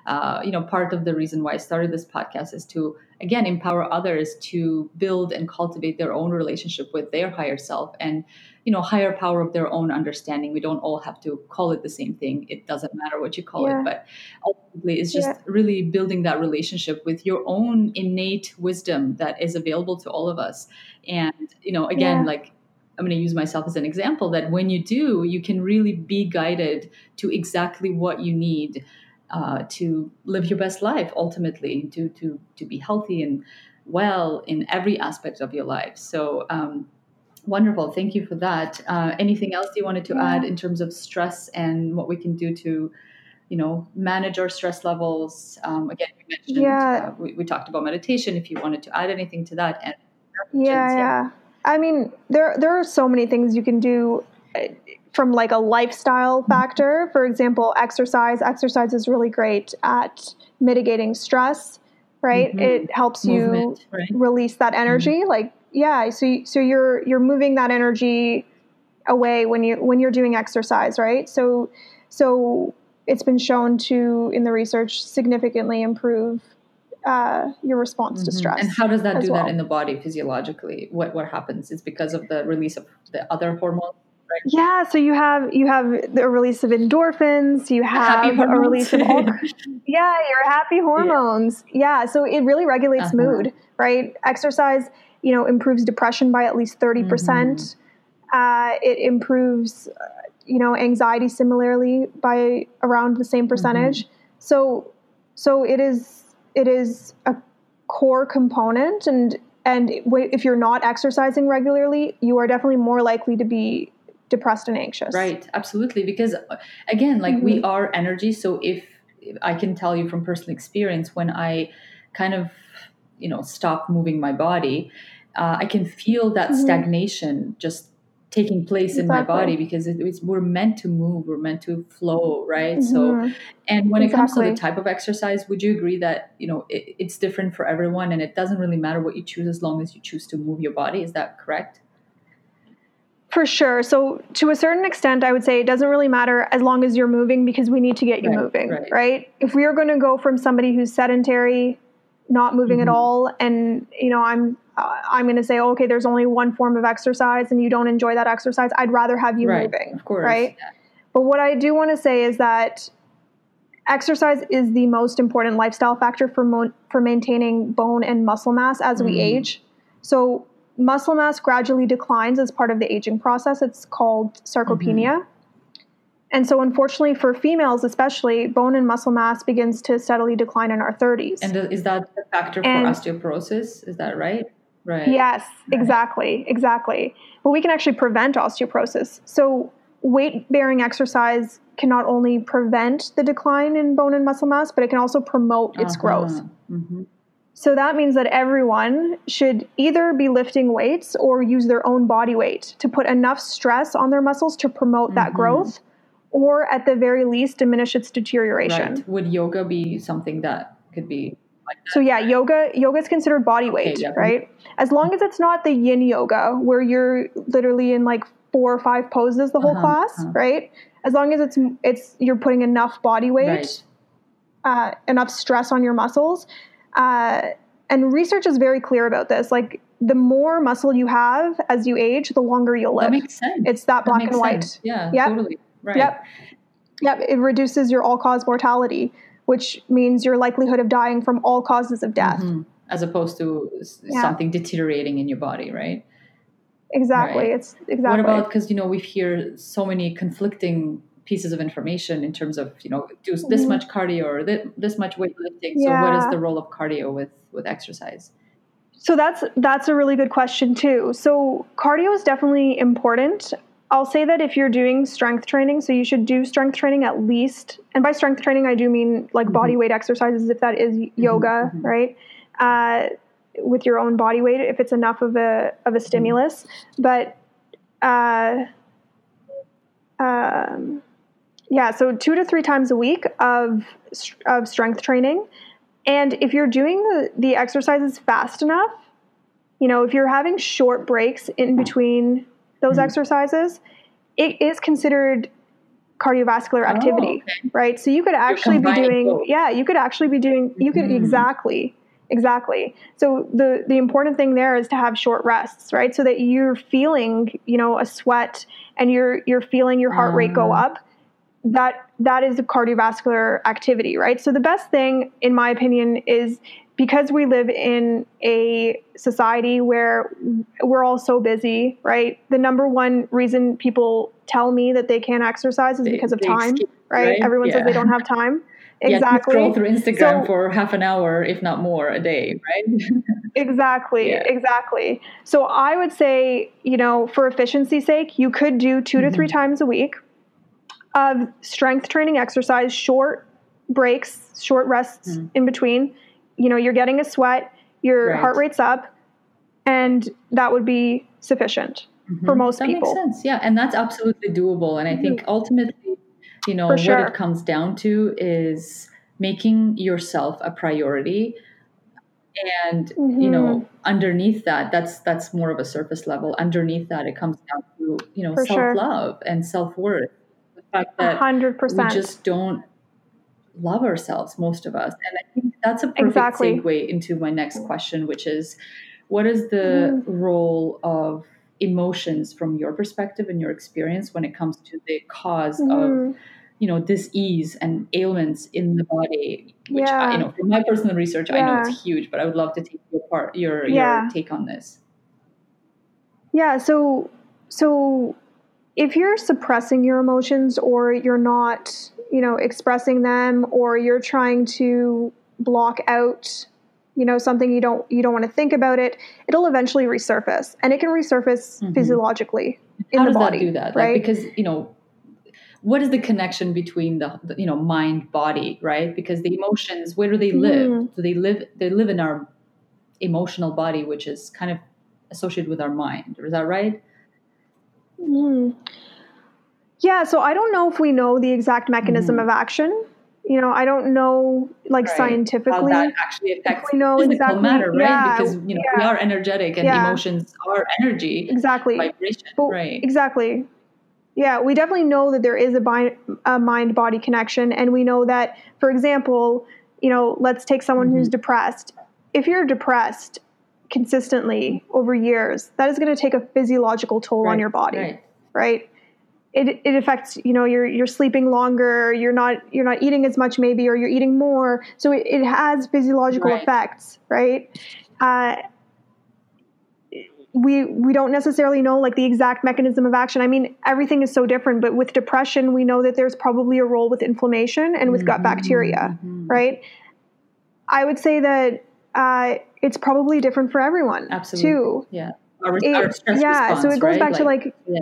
uh, you know, part of the reason why I started this podcast is to again empower others to build and cultivate their own relationship with their higher self and, you know, higher power of their own understanding. We don't all have to call it the same thing. It doesn't matter what you call yeah. it, but ultimately it's just yeah. really building that relationship with your own innate wisdom that is available to all of us. And, you know, again, yeah. like I'm going to use myself as an example, that when you do, you can really be guided to exactly what you need Uh, to live your best life, ultimately, to to to be healthy and well in every aspect of your life. So um, wonderful. Thank you for that. Uh, anything else you wanted to yeah. add in terms of stress and what we can do to, you know, manage our stress levels? Um, again, you mentioned, yeah. uh, we, we talked about meditation, if you wanted to add anything to that. And yeah, yeah, yeah. I mean, there there are so many things you can do from like a lifestyle factor. For example, exercise. Exercise is really great at mitigating stress, right? Mm-hmm. It helps Movement, you right? release that energy. Mm-hmm. Like, yeah, so so you're you're moving that energy away when you when you're doing exercise, right? So so it's been shown to, in the research, significantly improve uh, your response mm-hmm. to stress. And how does that do well. that in the body physiologically? What what happens? It's because of the release of the other hormones. Right. Yeah, so you have you have the release of endorphins, you have a release of all, yeah, your happy hormones. Yeah, yeah, so it really regulates uh-huh. mood, right? Exercise, you know, improves depression by at least thirty percent. Mm-hmm. Uh, it improves, uh, you know, anxiety similarly by around the same percentage. Mm-hmm. So, so it is it is a core component, and and if you're not exercising regularly, you are definitely more likely to be depressed and anxious. Right. Absolutely. Because again, like mm-hmm. we are energy. So if, if I can tell you from personal experience, when I kind of, you know, stop moving my body, uh, I can feel that mm-hmm. stagnation just taking place exactly. in my body, because it, it's, we're meant to move, we're meant to flow. Right. Mm-hmm. So, and when exactly. it comes to the type of exercise, would you agree that, you know, it, it's different for everyone and it doesn't really matter what you choose as long as you choose to move your body? Is that correct? For sure. So to a certain extent, I would say it doesn't really matter as long as you're moving, because we need to get you right, moving, right. right? If we are going to go from somebody who's sedentary, not moving mm-hmm. at all, and, you know, I'm uh, I'm going to say, oh, okay, there's only one form of exercise and you don't enjoy that exercise, I'd rather have you right, moving, of course. Right? Yeah. But what I do want to say is that exercise is the most important lifestyle factor for mo- for maintaining bone and muscle mass as mm-hmm. we age. So muscle mass gradually declines as part of the aging process. It's called sarcopenia. Mm-hmm. And so unfortunately for females especially, bone and muscle mass begins to steadily decline in our thirties. And is that a factor and, for osteoporosis? Is that right? Right. Yes, right. exactly. Exactly. But we can actually prevent osteoporosis. So weight-bearing exercise can not only prevent the decline in bone and muscle mass, but it can also promote its uh-huh. growth. Mm-hmm. So that means that everyone should either be lifting weights or use their own body weight to put enough stress on their muscles to promote mm-hmm. that growth, or at the very least diminish its deterioration. Right. Would yoga be something that could be like that? So yeah, yoga yoga is considered body weight, okay, yeah. right? As long as it's not the yin yoga where you're literally in like four or five poses the whole uh-huh, class, uh-huh. right? As long as it's it's you're putting enough body weight, right. uh, enough stress on your muscles. Uh, and research is very clear about this. Like, the more muscle you have as you age, the longer you'll live. That makes sense. It's that black that and white. Sense. Yeah, yep. totally. Right. Yep. Yep. It reduces your all-cause mortality, which means your likelihood of dying from all causes of death. Mm-hmm. As opposed to yeah. something deteriorating in your body, right? Exactly. Right. It's exactly. What about, because, you know, we hear so many conflicting pieces of information in terms of, you know, do this much cardio or this, this much weightlifting. Yeah. So what is the role of cardio with, with exercise? So that's, that's a really good question too. So cardio is definitely important. I'll say that if you're doing strength training, so you should do strength training at least. And by strength training, I do mean like mm-hmm. body weight exercises, if that is yoga, mm-hmm. right? Uh, with your own body weight, if it's enough of a, of a stimulus, mm-hmm. but, uh, um, Yeah, so two to three times a week of of strength training. And if you're doing the, the exercises fast enough, you know, if you're having short breaks in between those mm-hmm. exercises, it is considered cardiovascular activity, oh, okay. right? So you could actually be doing, both. yeah, you could actually be doing, you could, mm-hmm. exactly, exactly. So the, the important thing there is to have short rests, right? So that you're feeling, you know, a sweat and you're, you're feeling your heart rate go up. That, that is the cardiovascular activity, right? So the best thing, in my opinion, is because we live in a society where we're all so busy, right? The number one reason people tell me that they can't exercise is they, because of time, skip, right? right? Everyone yeah. says they don't have time. Exactly. Yeah, you scroll through Instagram so, for half an hour, if not more, a day, right? exactly, yeah. exactly. So I would say, you know, for efficiency's sake, you could do two mm-hmm. to three times a week of strength training exercise, short breaks, short rests mm-hmm. in between. You know, you're getting a sweat, your right. heart rate's up, and that would be sufficient mm-hmm. for most that people. That makes sense. Yeah. And that's absolutely doable. And I think ultimately, you know, sure. what it comes down to is making yourself a priority. And, mm-hmm. you know, underneath that, that's, that's more of a surface level. Underneath that, it comes down to, you know, for self-love sure. and self-worth. The fact that one hundred percent we just don't love ourselves, most of us. And I think that's a perfect exactly. segue into my next question, which is, what is the mm. role of emotions from your perspective and your experience when it comes to the cause mm. of, you know, dis-ease and ailments in the body, which, yeah. I, you know, from my personal research, yeah. I know it's huge, but I would love to take your part, your, yeah. your take on this. Yeah. So, so if you're suppressing your emotions or you're not, you know, expressing them, or you're trying to block out, you know, something you don't, you don't want to think about it, it'll eventually resurface, and it can resurface mm-hmm. physiologically in How the body. How does that do that? Right? Like, because, you know, what is the connection between the, the, you know, mind, body, right? Because the emotions, where do they live? Mm. Do they live, they live in our emotional body, which is kind of associated with our mind. Is that right? Mm. Yeah, so I don't know if we know the exact mechanism mm. of action. You know, I don't know, like, right. scientifically. How that actually affects we know physical exactly, matter, right? Yeah, because, you know, yeah. we are energetic and yeah. emotions are energy. Exactly. Vibration, but, right. Exactly. Yeah, we definitely know that there is a, bi- a mind-body connection. And we know that, for example, you know, let's take someone mm-hmm. who's depressed. If you're depressed consistently over years, that is going to take a physiological toll right. on your body, right? right? It it affects, you know, you're you're sleeping longer, you're not you're not eating as much maybe, or you're eating more. So it, it has physiological right. effects, right? Uh, we we don't necessarily know, like, the exact mechanism of action. I mean, everything is so different, but with depression, we know that there's probably a role with inflammation and with mm-hmm. gut bacteria, mm-hmm. right? I would say that uh, it's probably different for everyone, absolutely. Too. Yeah, our, it, our stress yeah. response, so it goes right? back like, to like. Yeah.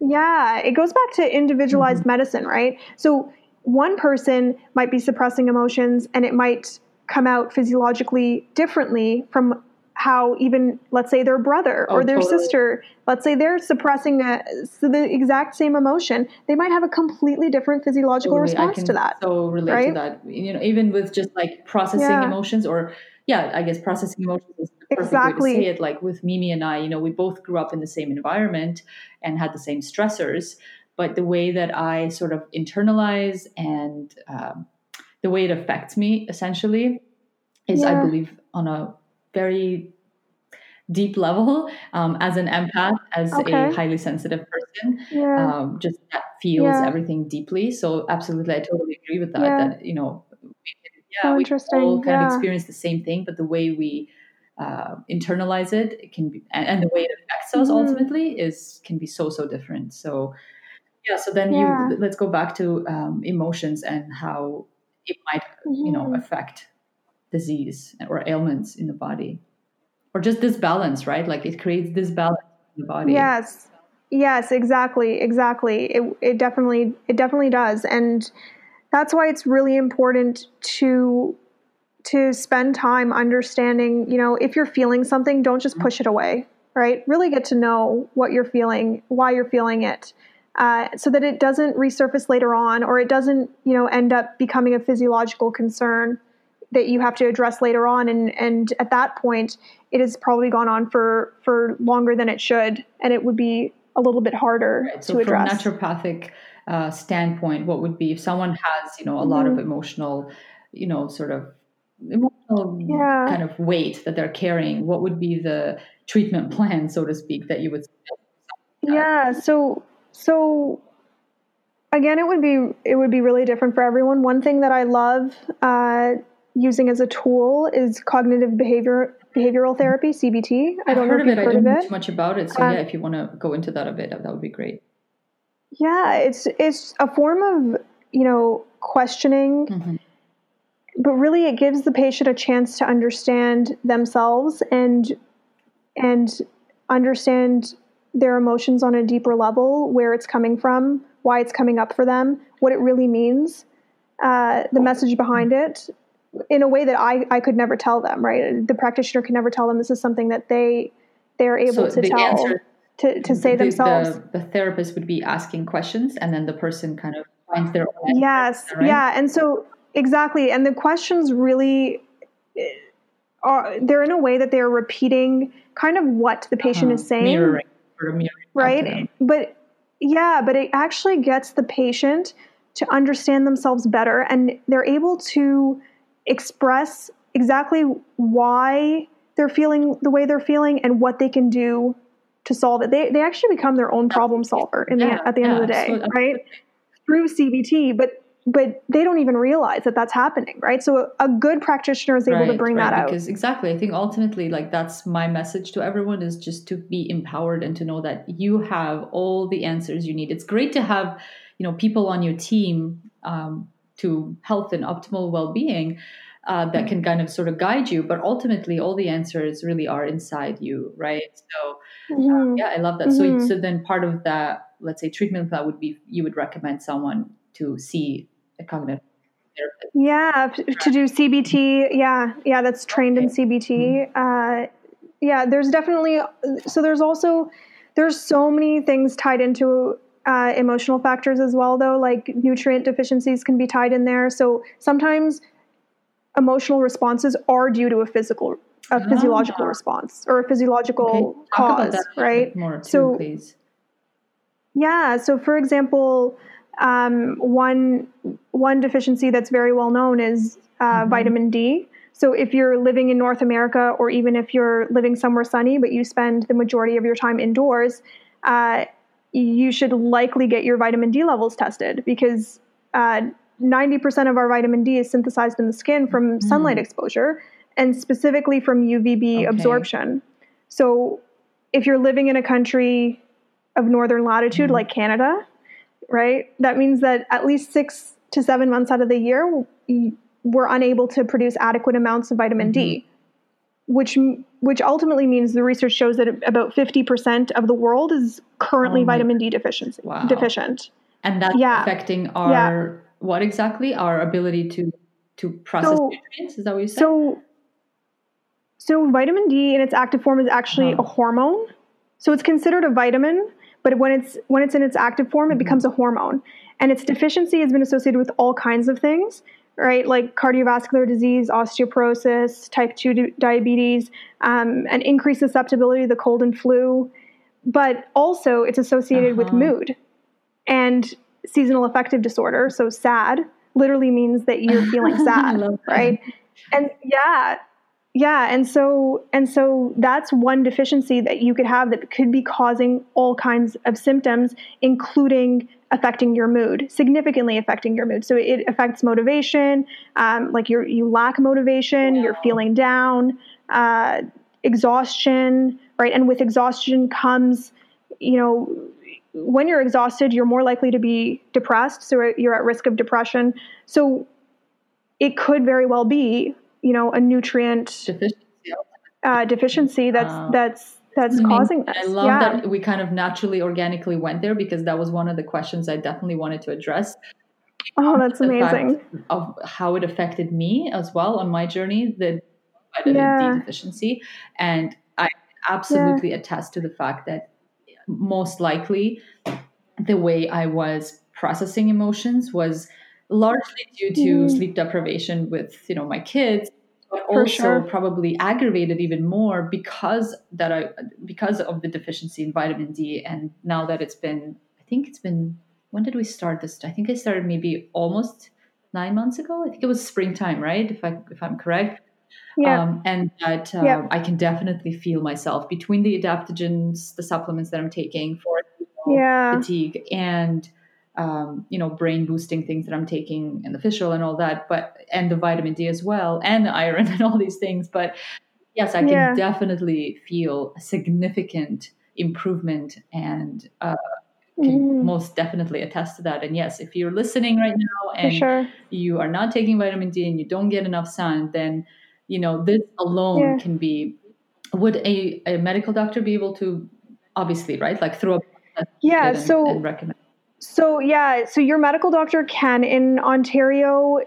Yeah, it goes back to individualized mm-hmm. medicine, right? So one person might be suppressing emotions, and it might come out physiologically differently from how even, let's say, their brother oh, or their totally. sister, let's say they're suppressing a, so the exact same emotion, they might have a completely different physiological totally. response I can to that. So relate right? to that, you know, even with just like processing yeah. emotions or, yeah, I guess processing emotions is the perfect exactly. way to say it. Like with Mimi and I, you know, we both grew up in the same environment and had the same stressors, but the way that I sort of internalize and um, the way it affects me essentially is, yeah. I believe, on a very deep level, um, as an empath, as okay. a highly sensitive person, yeah. um, just that feels yeah. everything deeply. So absolutely, I totally agree with that, yeah. that, you know, yeah, so we all kind yeah. of experience the same thing, but the way we uh, internalize it, it can be, and, and the way it affects us mm-hmm. ultimately is can be so so different. So yeah, so then yeah. you let's go back to um, emotions and how it might mm-hmm. you know affect disease or ailments in the body, or just this balance, right? Like it creates this balance in the body. Yes, yes, exactly, exactly. It it definitely it definitely does, and. That's why it's really important to to spend time understanding, you know, if you're feeling something, don't just push it away, right? Really get to know what you're feeling, why you're feeling it, uh, so that it doesn't resurface later on, or it doesn't, you know, end up becoming a physiological concern that you have to address later on. And, and at that point, it has probably gone on for, for longer than it should, and it would be a little bit harder right. so to address. From a naturopathic uh, standpoint, what would be if someone has, you know, a mm-hmm. lot of emotional, you know, sort of emotional yeah. kind of weight that they're carrying, what would be the treatment plan, so to speak, that you would suggest? Yeah. So, so again, it would be, it would be really different for everyone. One thing that I love, uh, using as a tool is cognitive behavior behavioral therapy, C B T. I don't know if you've heard of it. I don't know much about it. So um, yeah, if you want to go into that a bit, that would be great. Yeah, it's it's a form of, you know, questioning, mm-hmm. but really it gives the patient a chance to understand themselves and and understand their emotions on a deeper level, where it's coming from, why it's coming up for them, what it really means, uh, the message behind it, in a way that I, I could never tell them, right? The practitioner can never tell them. This is something that they they are able so to tell, answer, to, to say the, themselves. The, the therapist would be asking questions, and then the person kind of finds their own answer, yes, right? Yeah, and so exactly. And the questions really are, they're in a way that they're repeating kind of what the patient uh-huh. is saying. Mirroring. Sort of mirroring right? But yeah, but it actually gets the patient to understand themselves better, and they're able to express exactly why they're feeling the way they're feeling and what they can do to solve it. They they actually become their own problem solver in yeah, the, at the yeah, end of the day, absolutely. Right? Through C B T, but but they don't even realize that that's happening, right? So a, a good practitioner is able right, to bring right, that out. Because exactly, I think ultimately, like, that's my message to everyone, is just to be empowered and to know that you have all the answers you need. It's great to have, you know, people on your team, um, to health and optimal well-being uh, that can kind of sort of guide you. But ultimately, all the answers really are inside you, right? So mm-hmm. um, yeah, I love that. Mm-hmm. So so then part of that, let's say, treatment plan would be, you would recommend someone to see a cognitive therapist. Yeah, to do C B T. Yeah, yeah, that's trained okay. in C B T. Mm-hmm. Uh, yeah, there's definitely, so there's also, there's so many things tied into Uh, emotional factors as well, though, like nutrient deficiencies can be tied in there. So sometimes emotional responses are due to a physical, a oh. physiological response or a physiological okay. cause, right? More so, too, please. Yeah. So, for example, um, one one deficiency that's very well known is uh, mm-hmm. vitamin D. So if you're living in North America, or even if you're living somewhere sunny, but you spend the majority of your time indoors, uh, you should likely get your vitamin D levels tested, because uh, ninety percent of our vitamin D is synthesized in the skin from mm. sunlight exposure, and specifically from U V B okay. absorption. So if you're living in a country of northern latitude mm. like Canada, right, that means that at least six to seven months out of the year, we're unable to produce adequate amounts of vitamin mm-hmm. D. Which which ultimately means the research shows that about fifty percent of the world is currently oh vitamin D deficiency, wow. deficient. And that's yeah. affecting our, yeah. what exactly? Our ability to, to process so, nutrients, is that what you said? So, so vitamin D in its active form is actually oh. a hormone. So it's considered a vitamin, but when it's when it's in its active form, it mm-hmm. becomes a hormone. And its deficiency has been associated with all kinds of things, right? Like cardiovascular disease, osteoporosis, type two diabetes, um, an increased susceptibility to the cold and flu, but also it's associated uh-huh. with mood and seasonal affective disorder. So S A D literally means that you're feeling sad, right? And yeah, yeah. And so, and so that's one deficiency that you could have that could be causing all kinds of symptoms, including affecting your mood, significantly affecting your mood. So it affects motivation, um, like you you lack motivation, wow. you're feeling down, uh, exhaustion, right? And with exhaustion comes, you know, when you're exhausted, you're more likely to be depressed. So you're at risk of depression. So it could very well be, you know, a nutrient deficiency, uh, deficiency that's, wow. that's, that's I mean, causing this. I love yeah. that we kind of naturally, organically went there, because that was one of the questions I definitely wanted to address. Oh, that's the amazing. Of how it affected me as well on my journey, the vitamin yeah. D deficiency. And I absolutely yeah. attest to the fact that most likely the way I was processing emotions was largely due to mm. sleep deprivation with, you know, my kids, but For also sure. probably aggravated even more because that I because of the deficiency in vitamin D. And now that it's been, I think it's been, when did we start this? I think I started maybe almost nine months ago. I think it was springtime, right? If I if I'm correct. Yeah. Um, and that uh, yeah. I can definitely feel myself between the adaptogens, the supplements that I'm taking for you know, yeah. fatigue, and um, you know, brain boosting things that I'm taking, and the fish oil and all that, but and the vitamin D as well, and the iron and all these things. But yes, I can yeah. definitely feel a significant improvement, and uh, can mm. most definitely attest to that. And yes, if you're listening right now and sure. you are not taking vitamin D and you don't get enough sun, then you know, this alone yeah. can be, would a, a medical doctor be able to, obviously, right? Like throw a yeah, and, so, and recommend. So, yeah, so your medical doctor can in Ontario,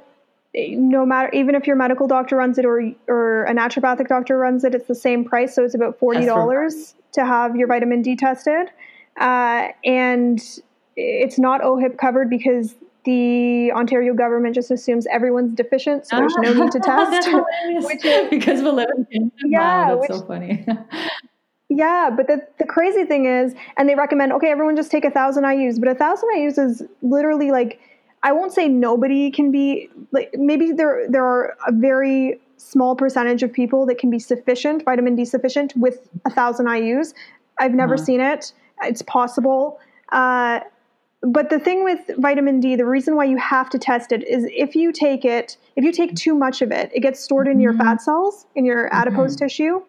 no matter, even if your medical doctor runs it or or a naturopathic doctor runs it, it's the same price. So it's about forty dollars to have your vitamin D tested. Uh, and it's not O H I P covered because the Ontario government just assumes everyone's deficient, so there's no need to test. Which is, because we live in Canada. Yeah, wow, that's which, so funny. yeah, but the, the crazy thing is, and they recommend, okay, everyone just take a thousand I U's, but a thousand I U's is literally like, I won't say nobody can be, like maybe there there are a very small percentage of people that can be sufficient, vitamin D sufficient with a thousand I U's. I've never uh-huh. seen it. It's possible. Uh, But the thing with vitamin D, the reason why you have to test it is if you take it, if you take too much of it, it gets stored in mm-hmm. your fat cells, in your mm-hmm. adipose tissue.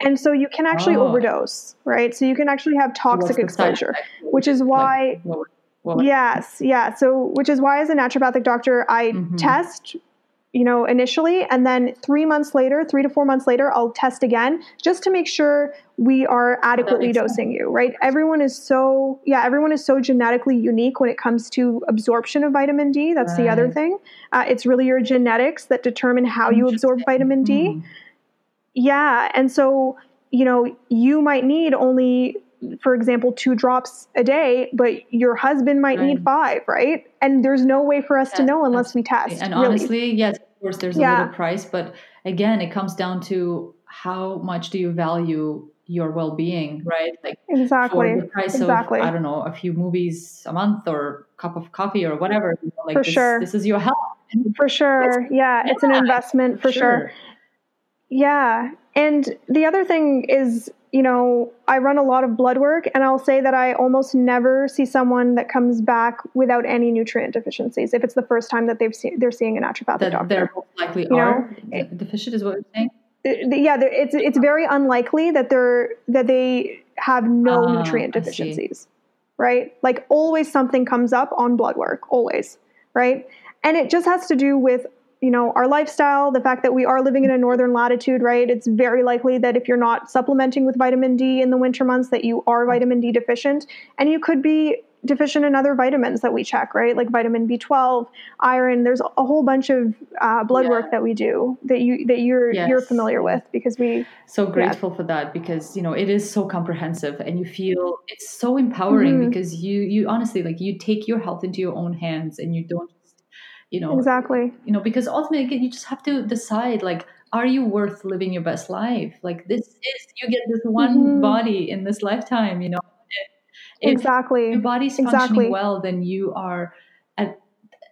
And so you can actually oh. overdose, right? So you can actually have toxic exposure, which is why, like, what, what? yes, yeah. So which is why as a naturopathic doctor, I mm-hmm. test, you know, initially, and then three months later, three to four months later, I'll test again just to make sure we are adequately dosing sense. you, right? Everyone is so, yeah, everyone is so genetically unique when it comes to absorption of vitamin D. That's right. the other thing. Uh, it's really your genetics that determine how you absorb vitamin D. Mm. Yeah. And so, you know, you might need only, for example, two drops a day, but your husband might right. need five, right? And there's no way for us yeah, to know unless we test. And really. honestly, yes, of course, there's yeah. a little price, but again, it comes down to how much do you value your well-being, right? Like exactly. for the price exactly. of, I don't know, a few movies a month or a cup of coffee or whatever. You know, like for this, sure. this is your health. For sure. It's, yeah, yeah. It's an investment for, for sure. sure. Yeah. And the other thing is, you know, I run a lot of blood work, and I'll say that I almost never see someone that comes back without any nutrient deficiencies. If it's the first time that they've seen, they're seeing a naturopathic that doctor, they're most likely you are know? deficient, is what you're saying. Yeah, it's it's very unlikely that they're that they have no uh, nutrient deficiencies, right? Like always, something comes up on blood work, always, right? And it just has to do with, you know, our lifestyle, the fact that we are living in a northern latitude, right? It's very likely that if you're not supplementing with vitamin D in the winter months, that you are vitamin D deficient, and you could be deficient in other vitamins that we check, right? Like vitamin B twelve, iron. There's a whole bunch of uh, blood yeah. work that we do that you that you're yes. you're familiar with, because we so grateful yeah. for that, because you know it is so comprehensive, and you feel it's so empowering mm-hmm. because you you honestly, like, you take your health into your own hands, and you don't. You know, exactly. You know, because ultimately you just have to decide, like, are you worth living your best life? Like, this is, you get this one mm-hmm. body in this lifetime, you know. If exactly. your body's functioning exactly. well, then you are at,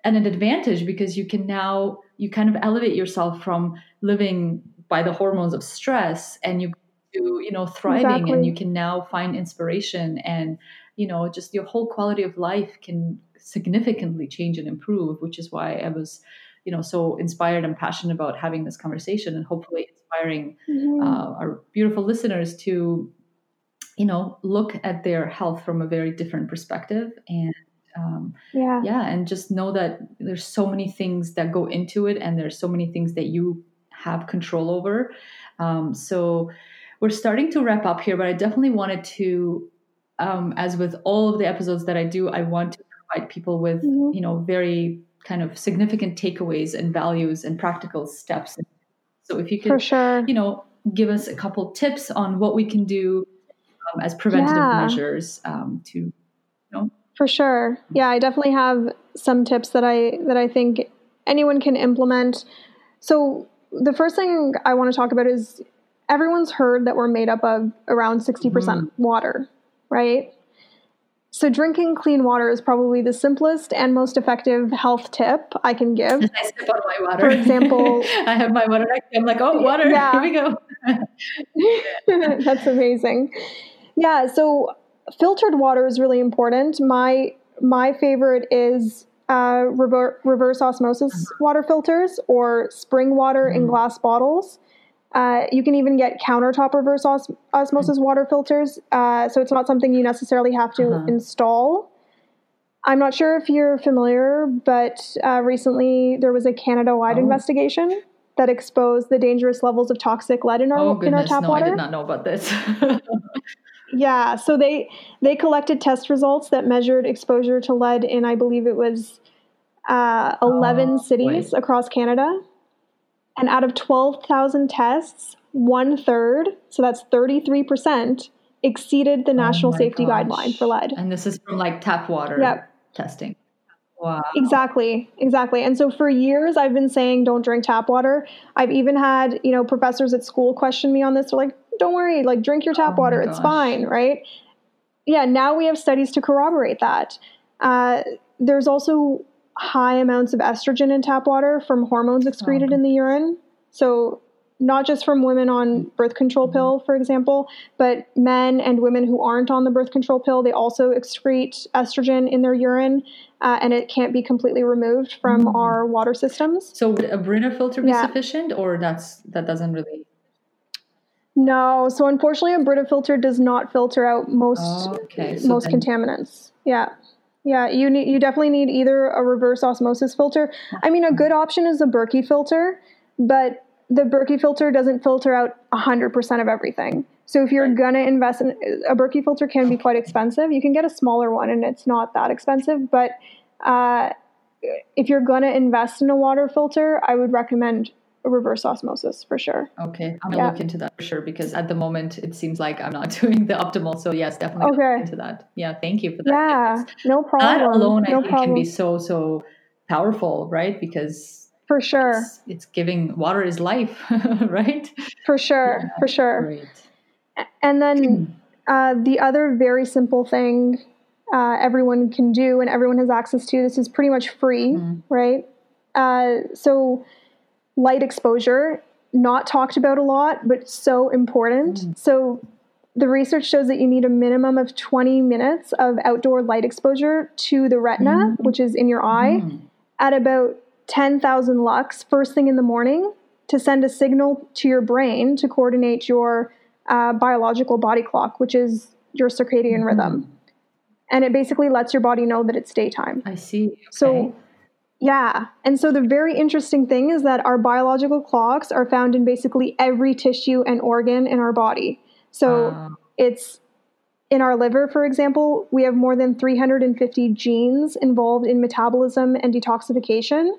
at an advantage, because you can now, you kind of elevate yourself from living by the hormones of stress, and you to, you know, thriving exactly. and you can now find inspiration, and, you know, just your whole quality of life can significantly change and improve, which is why I was, you know, so inspired and passionate about having this conversation, and hopefully inspiring mm-hmm. uh, our beautiful listeners to, you know, look at their health from a very different perspective, and um, yeah, yeah, and just know that there's so many things that go into it, and there's so many things that you have control over. Um, so we're starting to wrap up here, but I definitely wanted to, um, as with all of the episodes that I do, I want to people with, mm-hmm. you know, very kind of significant takeaways and values and practical steps. So if you could, sure. you know, give us a couple tips on what we can do um, as preventative yeah. measures um, to, you know, For sure. Yeah, I definitely have some tips that I that I think anyone can implement. So the first thing I want to talk about is everyone's heard that we're made up of around sixty percent mm-hmm. water, right? So drinking clean water is probably the simplest and most effective health tip I can give. I sip on my water. For example, I have my water. I'm like, oh, water. Yeah. Here we go. That's amazing. Yeah. So filtered water is really important. My my favorite is uh, rever- reverse osmosis mm-hmm. water filters or spring water mm-hmm. in glass bottles. Uh, you can even get countertop reverse os- osmosis water filters. Uh, so it's not something you necessarily have to uh-huh. install. I'm not sure if you're familiar, but uh, recently there was a Canada-wide oh. investigation that exposed the dangerous levels of toxic lead in our, oh, goodness, in our tap no, water. I did not know about this. Yeah. So they, they collected test results that measured exposure to lead in, I believe it was uh, eleven oh, cities wait. across Canada. And out of twelve thousand tests, one third, so that's thirty-three percent, exceeded the national oh safety gosh. guideline for lead. And this is from like tap water yep. testing. Wow. Exactly, exactly. And so for years, I've been saying don't drink tap water. I've even had, you know, professors at school question me on this. They're like, don't worry, like drink your tap oh water. It's fine, right? Yeah, now we have studies to corroborate that. Uh, there's also high amounts of estrogen in tap water from hormones excreted oh. in the urine. So not just from women on birth control mm-hmm. pill, for example, but men and women who aren't on the birth control pill, they also excrete estrogen in their urine, uh, and it can't be completely removed from mm-hmm. our water systems. So would a Brita filter be yeah. sufficient, or that's that doesn't really? No. So unfortunately, a Brita filter does not filter out most oh, okay. so most then... contaminants. Yeah. Yeah, you need, you definitely need either a reverse osmosis filter. I mean, a good option is a Berkey filter, but the Berkey filter doesn't filter out one hundred percent of everything. So if you're going to invest in a Berkey filter, can be quite expensive. You can get a smaller one and it's not that expensive, but uh, if you're going to invest in a water filter, I would recommend reverse osmosis for sure. Okay. I'm going to yeah. look into that for sure, because at the moment it seems like I'm not doing the optimal. So yes, definitely okay. look into that. Yeah. Thank you for that. Yeah. No problem. That alone no I think problem. can be so, so powerful, right? Because for sure it's, it's giving water is life, right? For sure. Yeah, for sure. Great. And then uh, the other very simple thing uh, everyone can do and everyone has access to, this is pretty much free, mm. right? Uh, so light exposure, not talked about a lot, but so important. Mm. So the research shows that you need a minimum of twenty minutes of outdoor light exposure to the retina, mm. which is in your eye, mm. at about ten thousand lux first thing in the morning to send a signal to your brain to coordinate your uh, biological body clock, which is your circadian mm. rhythm. And it basically lets your body know that it's daytime. I see. Okay. So yeah. And so the very interesting thing is that our biological clocks are found in basically every tissue and organ in our body. So wow. it's in our liver, for example, we have more than three hundred fifty genes involved in metabolism and detoxification,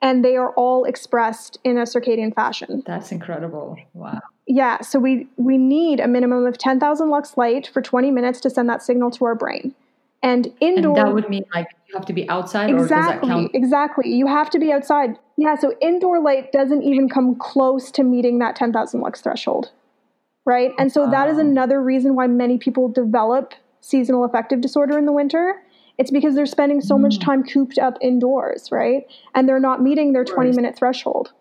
and they are all expressed in a circadian fashion. That's incredible. Wow. Yeah. So we, we need a minimum of ten thousand lux light for twenty minutes to send that signal to our brain. And indoor. And that would mean like you have to be outside, exactly, or does that count? Exactly. You have to be outside. Yeah. So indoor light doesn't even come close to meeting that ten thousand lux threshold. Right. And so wow. that is another reason why many people develop seasonal affective disorder in the winter. It's because they're spending so mm. much time cooped up indoors. Right. And they're not meeting their twenty minute threshold.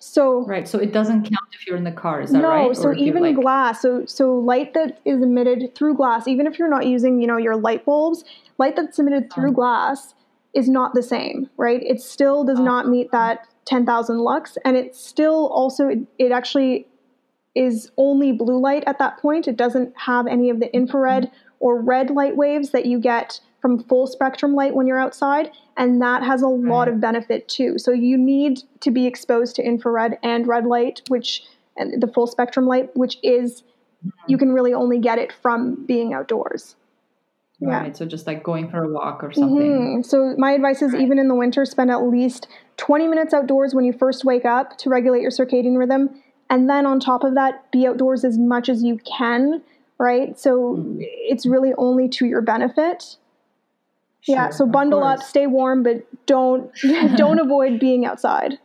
So right. So it doesn't count if you're in the car. Is that no, right? No. So even like glass. So so light that is emitted through glass, even if you're not using, you know, your light bulbs, light that's emitted through um, glass is not the same, right? It still does um, not meet that ten thousand lux, and it still also it, it actually is only blue light at that point. It doesn't have any of the infrared mm-hmm. or red light waves that you get from full spectrum light when you're outside, and that has a right. lot of benefit too. So you need to be exposed to infrared and red light, which and the full spectrum light, which is mm-hmm. you can really only get it from being outdoors. Right. Yeah. So just like going for a walk or something. Mm-hmm. So my advice is right. even in the winter, spend at least twenty minutes outdoors when you first wake up to regulate your circadian rhythm. And then on top of that, be outdoors as much as you can, right? So mm-hmm. it's really only to your benefit. Sure, yeah. So bundle up, stay warm, but don't, don't avoid being outside.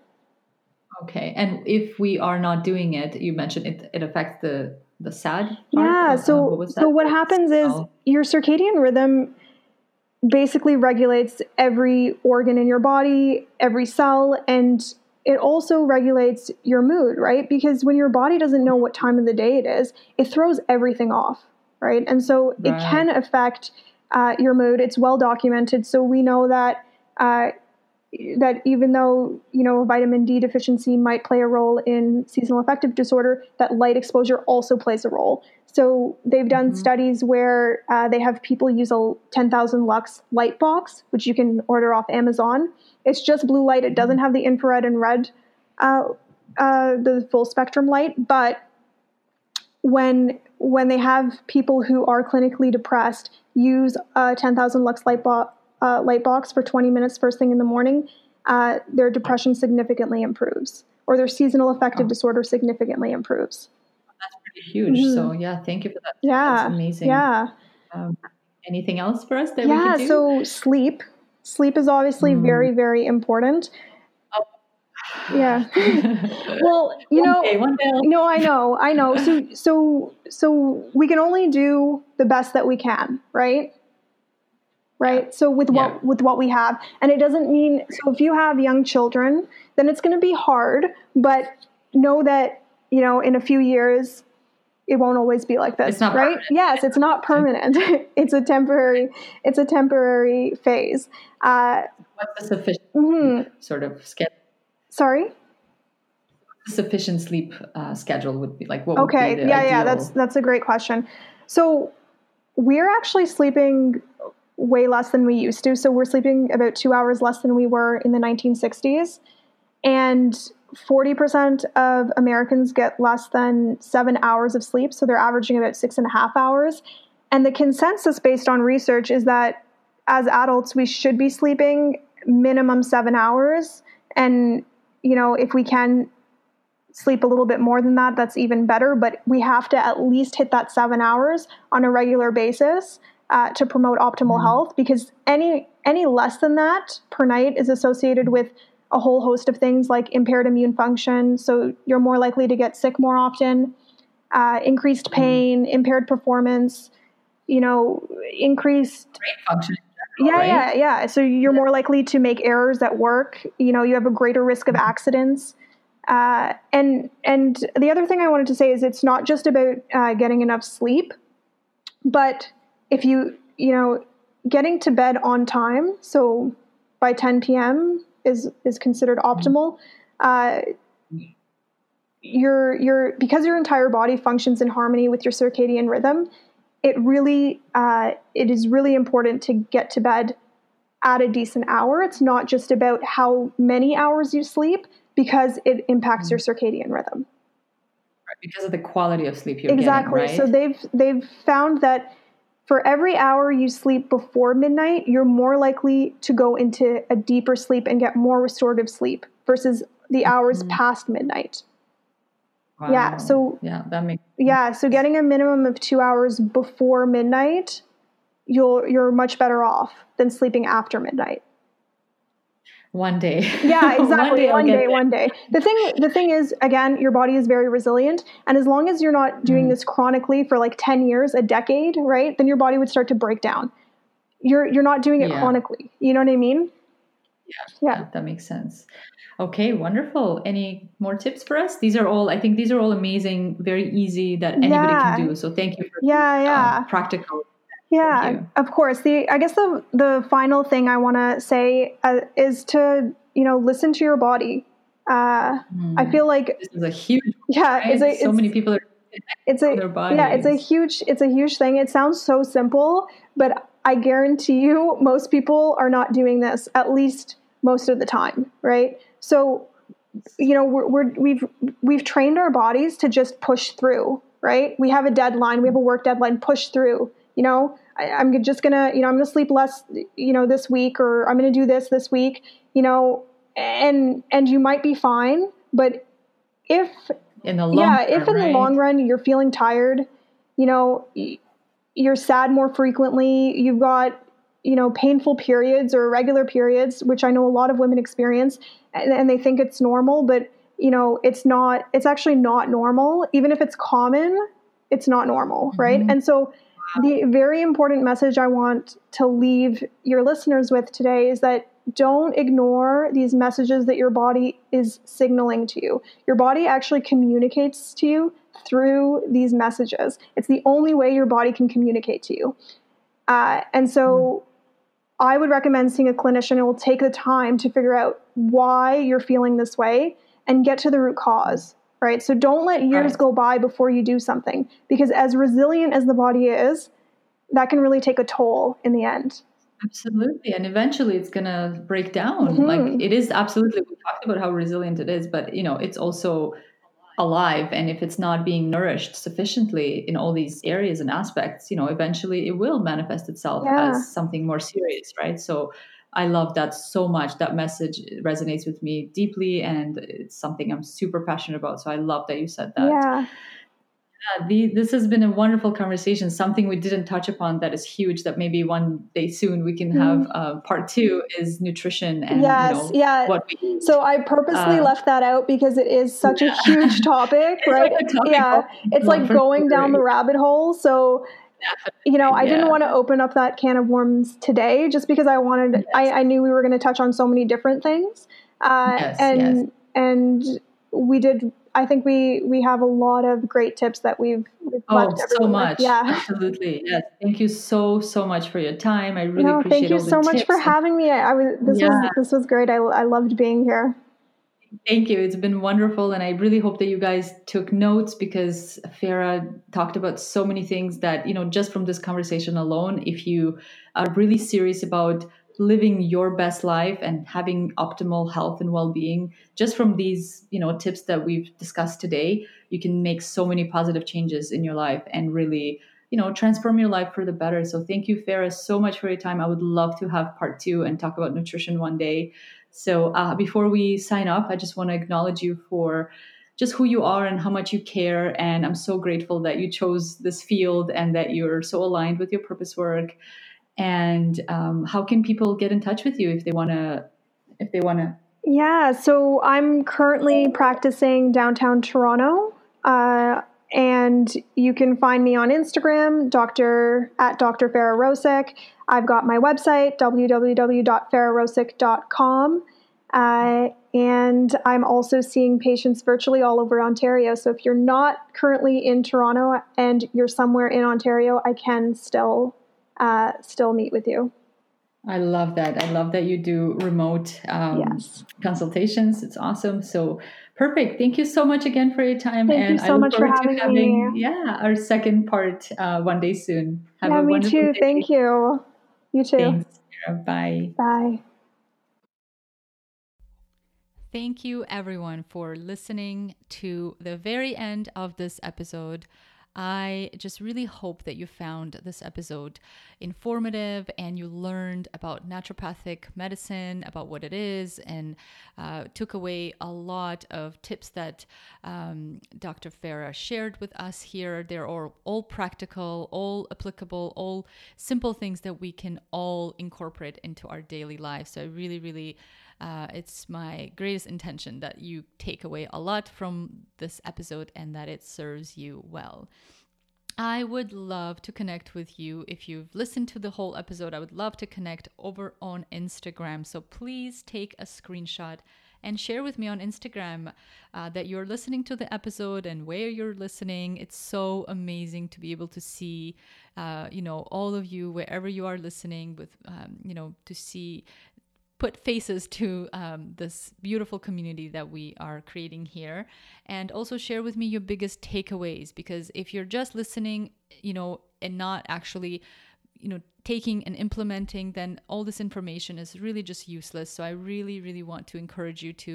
Okay. And if we are not doing it, you mentioned it, it affects the, the S A D. Yeah. Or, so, uh, what was that? So what happens is oh. your circadian rhythm basically regulates every organ in your body, every cell, and it also regulates your mood, right? Because when your body doesn't know what time of the day it is, it throws everything off, right? And so right. it can affect uh, your mood. It's well documented. So we know that uh, that even though, you know, vitamin D deficiency might play a role in seasonal affective disorder, that light exposure also plays a role. So they've done mm-hmm. studies where uh, they have people use a ten thousand lux light box, which you can order off Amazon. It's just blue light. It doesn't have the infrared and red, uh, uh, the full spectrum light. But when when they have people who are clinically depressed use a ten thousand lux light, bo- uh, light box for twenty minutes first thing in the morning, uh, their depression significantly improves, or their seasonal affective oh. disorder significantly improves. That's pretty huge. Mm-hmm. So yeah, thank you for that. Yeah, that's amazing. Yeah. Um, anything else for us that yeah, we can do? Yeah, so sleep. Sleep is obviously mm. very, very important. Oh. Yeah. Well, you one know, day, one day. no, I know, I know. So, so, so we can only do the best that we can, right? Right. Yeah. So with what, yeah. with what we have, and it doesn't mean, so if you have young children, then it's going to be hard, but know that, you know, in a few years, it won't always be like this, right? Permanent. Yes, it's not permanent. It's a temporary, it's a temporary phase. Uh, What's the sufficient mm-hmm. sort of schedule? Sorry? Sufficient sleep uh, schedule would be like, what okay. would be the yeah, ideal? Yeah, that's, that's a great question. So we're actually sleeping way less than we used to. So we're sleeping about two hours less than we were in the nineteen sixties. And forty percent of Americans get less than seven hours of sleep. So they're averaging about six and a half hours. And the consensus based on research is that as adults, we should be sleeping minimum seven hours. And, you know, if we can sleep a little bit more than that, that's even better. But we have to at least hit that seven hours on a regular basis uh, to promote optimal mm-hmm. health, because any any less than that per night is associated with a whole host of things like impaired immune function. So you're more likely to get sick more often, uh, increased pain, mm. impaired performance, you know, increased brain function. Yeah, right? yeah, yeah. So you're yeah. more likely to make errors at work. You know, you have a greater risk of accidents. Uh, and, and the other thing I wanted to say is it's not just about uh, getting enough sleep, but if you, you know, getting to bed on time. So by ten p.m., is is considered optimal. Uh, your your because your entire body functions in harmony with your circadian rhythm, it really uh, it is really important to get to bed at a decent hour. It's not just about how many hours you sleep, because it impacts your circadian rhythm. Right, because of the quality of sleep you're exactly. getting, right? So they've they've found that for every hour you sleep before midnight, you're more likely to go into a deeper sleep and get more restorative sleep versus the hours mm-hmm. past midnight. Wow. Yeah. So yeah, that makes sense. Yeah. So getting a minimum of two hours before midnight, you'll you're much better off than sleeping after midnight. One day. Yeah, exactly. one day, one day, one day. The thing, the thing is, again, your body is very resilient. And as long as you're not doing mm. this chronically for like ten years, a decade, right? Then your body would start to break down. You're, you're not doing it yeah. chronically. You know what I mean? Yeah, yeah. Yeah. That makes sense. Okay. Wonderful. Any more tips for us? These are all, I think these are all amazing, very easy that anybody yeah. can do. So thank you for yeah, yeah. Um, practical. Yeah, of course. The I guess the the final thing I want to say uh, is to, you know, listen to your body. Uh, mm. I feel like this is a huge yeah. Right? It's a, so it's, many people are it's a their bodies. yeah. It's a huge it's a huge thing. It sounds so simple, but I guarantee you, most people are not doing this, at least most of the time, right? So, you know, we're, we're we've we've trained our bodies to just push through, right? We have a deadline. We have a work deadline. Push through. You know, I, I'm just going to, you know, I'm going to sleep less, you know, this week, or I'm going to do this this week, you know, and, and you might be fine. But if in the long yeah, run, if in right? the long run, you're feeling tired, you know, you're sad more frequently, you've got you know, painful periods or irregular periods, which I know a lot of women experience, and, and they think it's normal, but you know, it's not, it's actually not normal. Even if it's common, it's not normal. Mm-hmm. Right. And so the very important message I want to leave your listeners with today is that don't ignore these messages that your body is signaling to you. Your body actually communicates to you through these messages. It's the only way your body can communicate to you. Uh, and so mm-hmm. I would recommend seeing a clinician who will take the time to figure out why you're feeling this way and get to the root cause, right? So don't let years right. go by before you do something, because as resilient as the body is, that can really take a toll in the end. Absolutely. And eventually it's going to break down. Mm-hmm. Like it is absolutely, we talked about how resilient it is, but you know, it's also alive. And if it's not being nourished sufficiently in all these areas and aspects, you know, eventually it will manifest itself yeah. as something more serious, right? So I love that so much. That message resonates with me deeply, and it's something I'm super passionate about. So I love that you said that. Yeah. Yeah, the, this has been a wonderful conversation, something we didn't touch upon that is huge, that maybe one day soon we can have uh, part two is nutrition. And, yes, you know, yeah. what we eat. So I purposely uh, left that out because it is such yeah. a huge topic, right? It's topic yeah, it's like going down the rabbit hole. So, you know, I yeah. didn't want to open up that can of worms today just because I wanted, yes. I, I knew we were going to touch on so many different things. Uh, yes, and yes. and we did... I think we we have a lot of great tips that we've, we've oh, left so much. Yeah. Absolutely. Yes. Thank you so, so much for your time. I really no, appreciate it. Thank you all so much for and, having me. I, I was, this yeah. was, this was great. I, I loved being here. Thank you. It's been wonderful. And I really hope that you guys took notes, because Farah talked about so many things that, you know, just from this conversation alone, if you are really serious about living your best life and having optimal health and well-being, just from these, you know, tips that we've discussed today, you can make so many positive changes in your life and really, you know, transform your life for the better. So thank you, Farah, so much for your time. I would love to have part two and talk about nutrition one day. So uh, before we sign off, I just want to acknowledge you for just who you are and how much you care. And I'm so grateful that you chose this field and that you're so aligned with your purpose work. And um, how can people get in touch with you if they want to, if they want to? Yeah. So I'm currently practicing downtown Toronto. Uh, and you can find me on Instagram, Doctor at Doctor Farah Rosic. I've got my website, w w w dot farah rosic dot com. Uh, and I'm also seeing patients virtually all over Ontario. So if you're not currently in Toronto and you're somewhere in Ontario, I can still uh still meet with you. I love that. I love that you do remote um yes. consultations. It's awesome. So perfect. Thank you so much again for your time. Thank and you so I much for having, having me. Yeah, our second part uh one day soon. Have yeah, a me wonderful too. Day. Thank you. You too. Thanks, Sarah. Bye. Bye. Thank you everyone for listening to the very end of this episode. I just really hope that you found this episode informative and you learned about naturopathic medicine, about what it is, and uh, took away a lot of tips that um, Doctor Farah shared with us here. They're all, all practical, all applicable, all simple things that we can all incorporate into our daily lives. So I really, really Uh, it's my greatest intention that you take away a lot from this episode and that it serves you well. I would love to connect with you. If you've listened to the whole episode, I would love to connect over on Instagram. So please take a screenshot and share with me on Instagram uh, that you're listening to the episode and where you're listening. It's so amazing to be able to see, uh, you know, all of you, wherever you are listening with, um, you know, to see... put faces to um, this beautiful community that we are creating here. And also share with me your biggest takeaways, because if you're just listening, you know, and not actually, you know, taking and implementing, then all this information is really just useless. So I really, really want to encourage you to,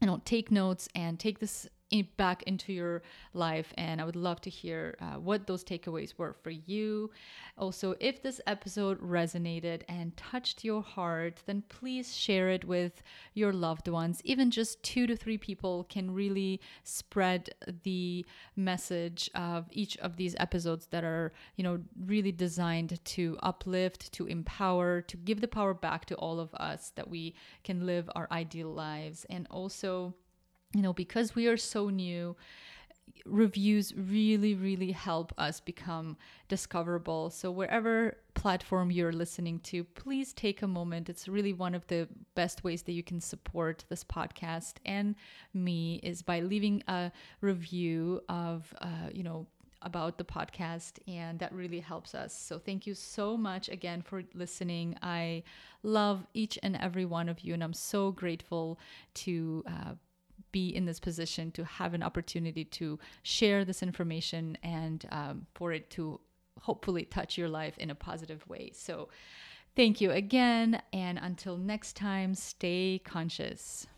you know, take notes and take this in, back into your life. And I would love to hear uh, what those takeaways were for you. Also, if this episode resonated and touched your heart, then please share it with your loved ones. Even just two to three people can really spread the message of each of these episodes that are, you know, really designed to uplift, to empower, to give the power back to all of us, that we can live our ideal lives. And also, you know, because we are so new, reviews really, really help us become discoverable. So wherever platform you're listening to, please take a moment. It's really one of the best ways that you can support this podcast and me, is by leaving a review of, uh, you know, about the podcast, and that really helps us. So thank you so much again for listening. I love each and every one of you, and I'm so grateful to uh, be in this position, to have an opportunity to share this information, and um, for it to hopefully touch your life in a positive way. So thank you again, and until next time, stay conscious.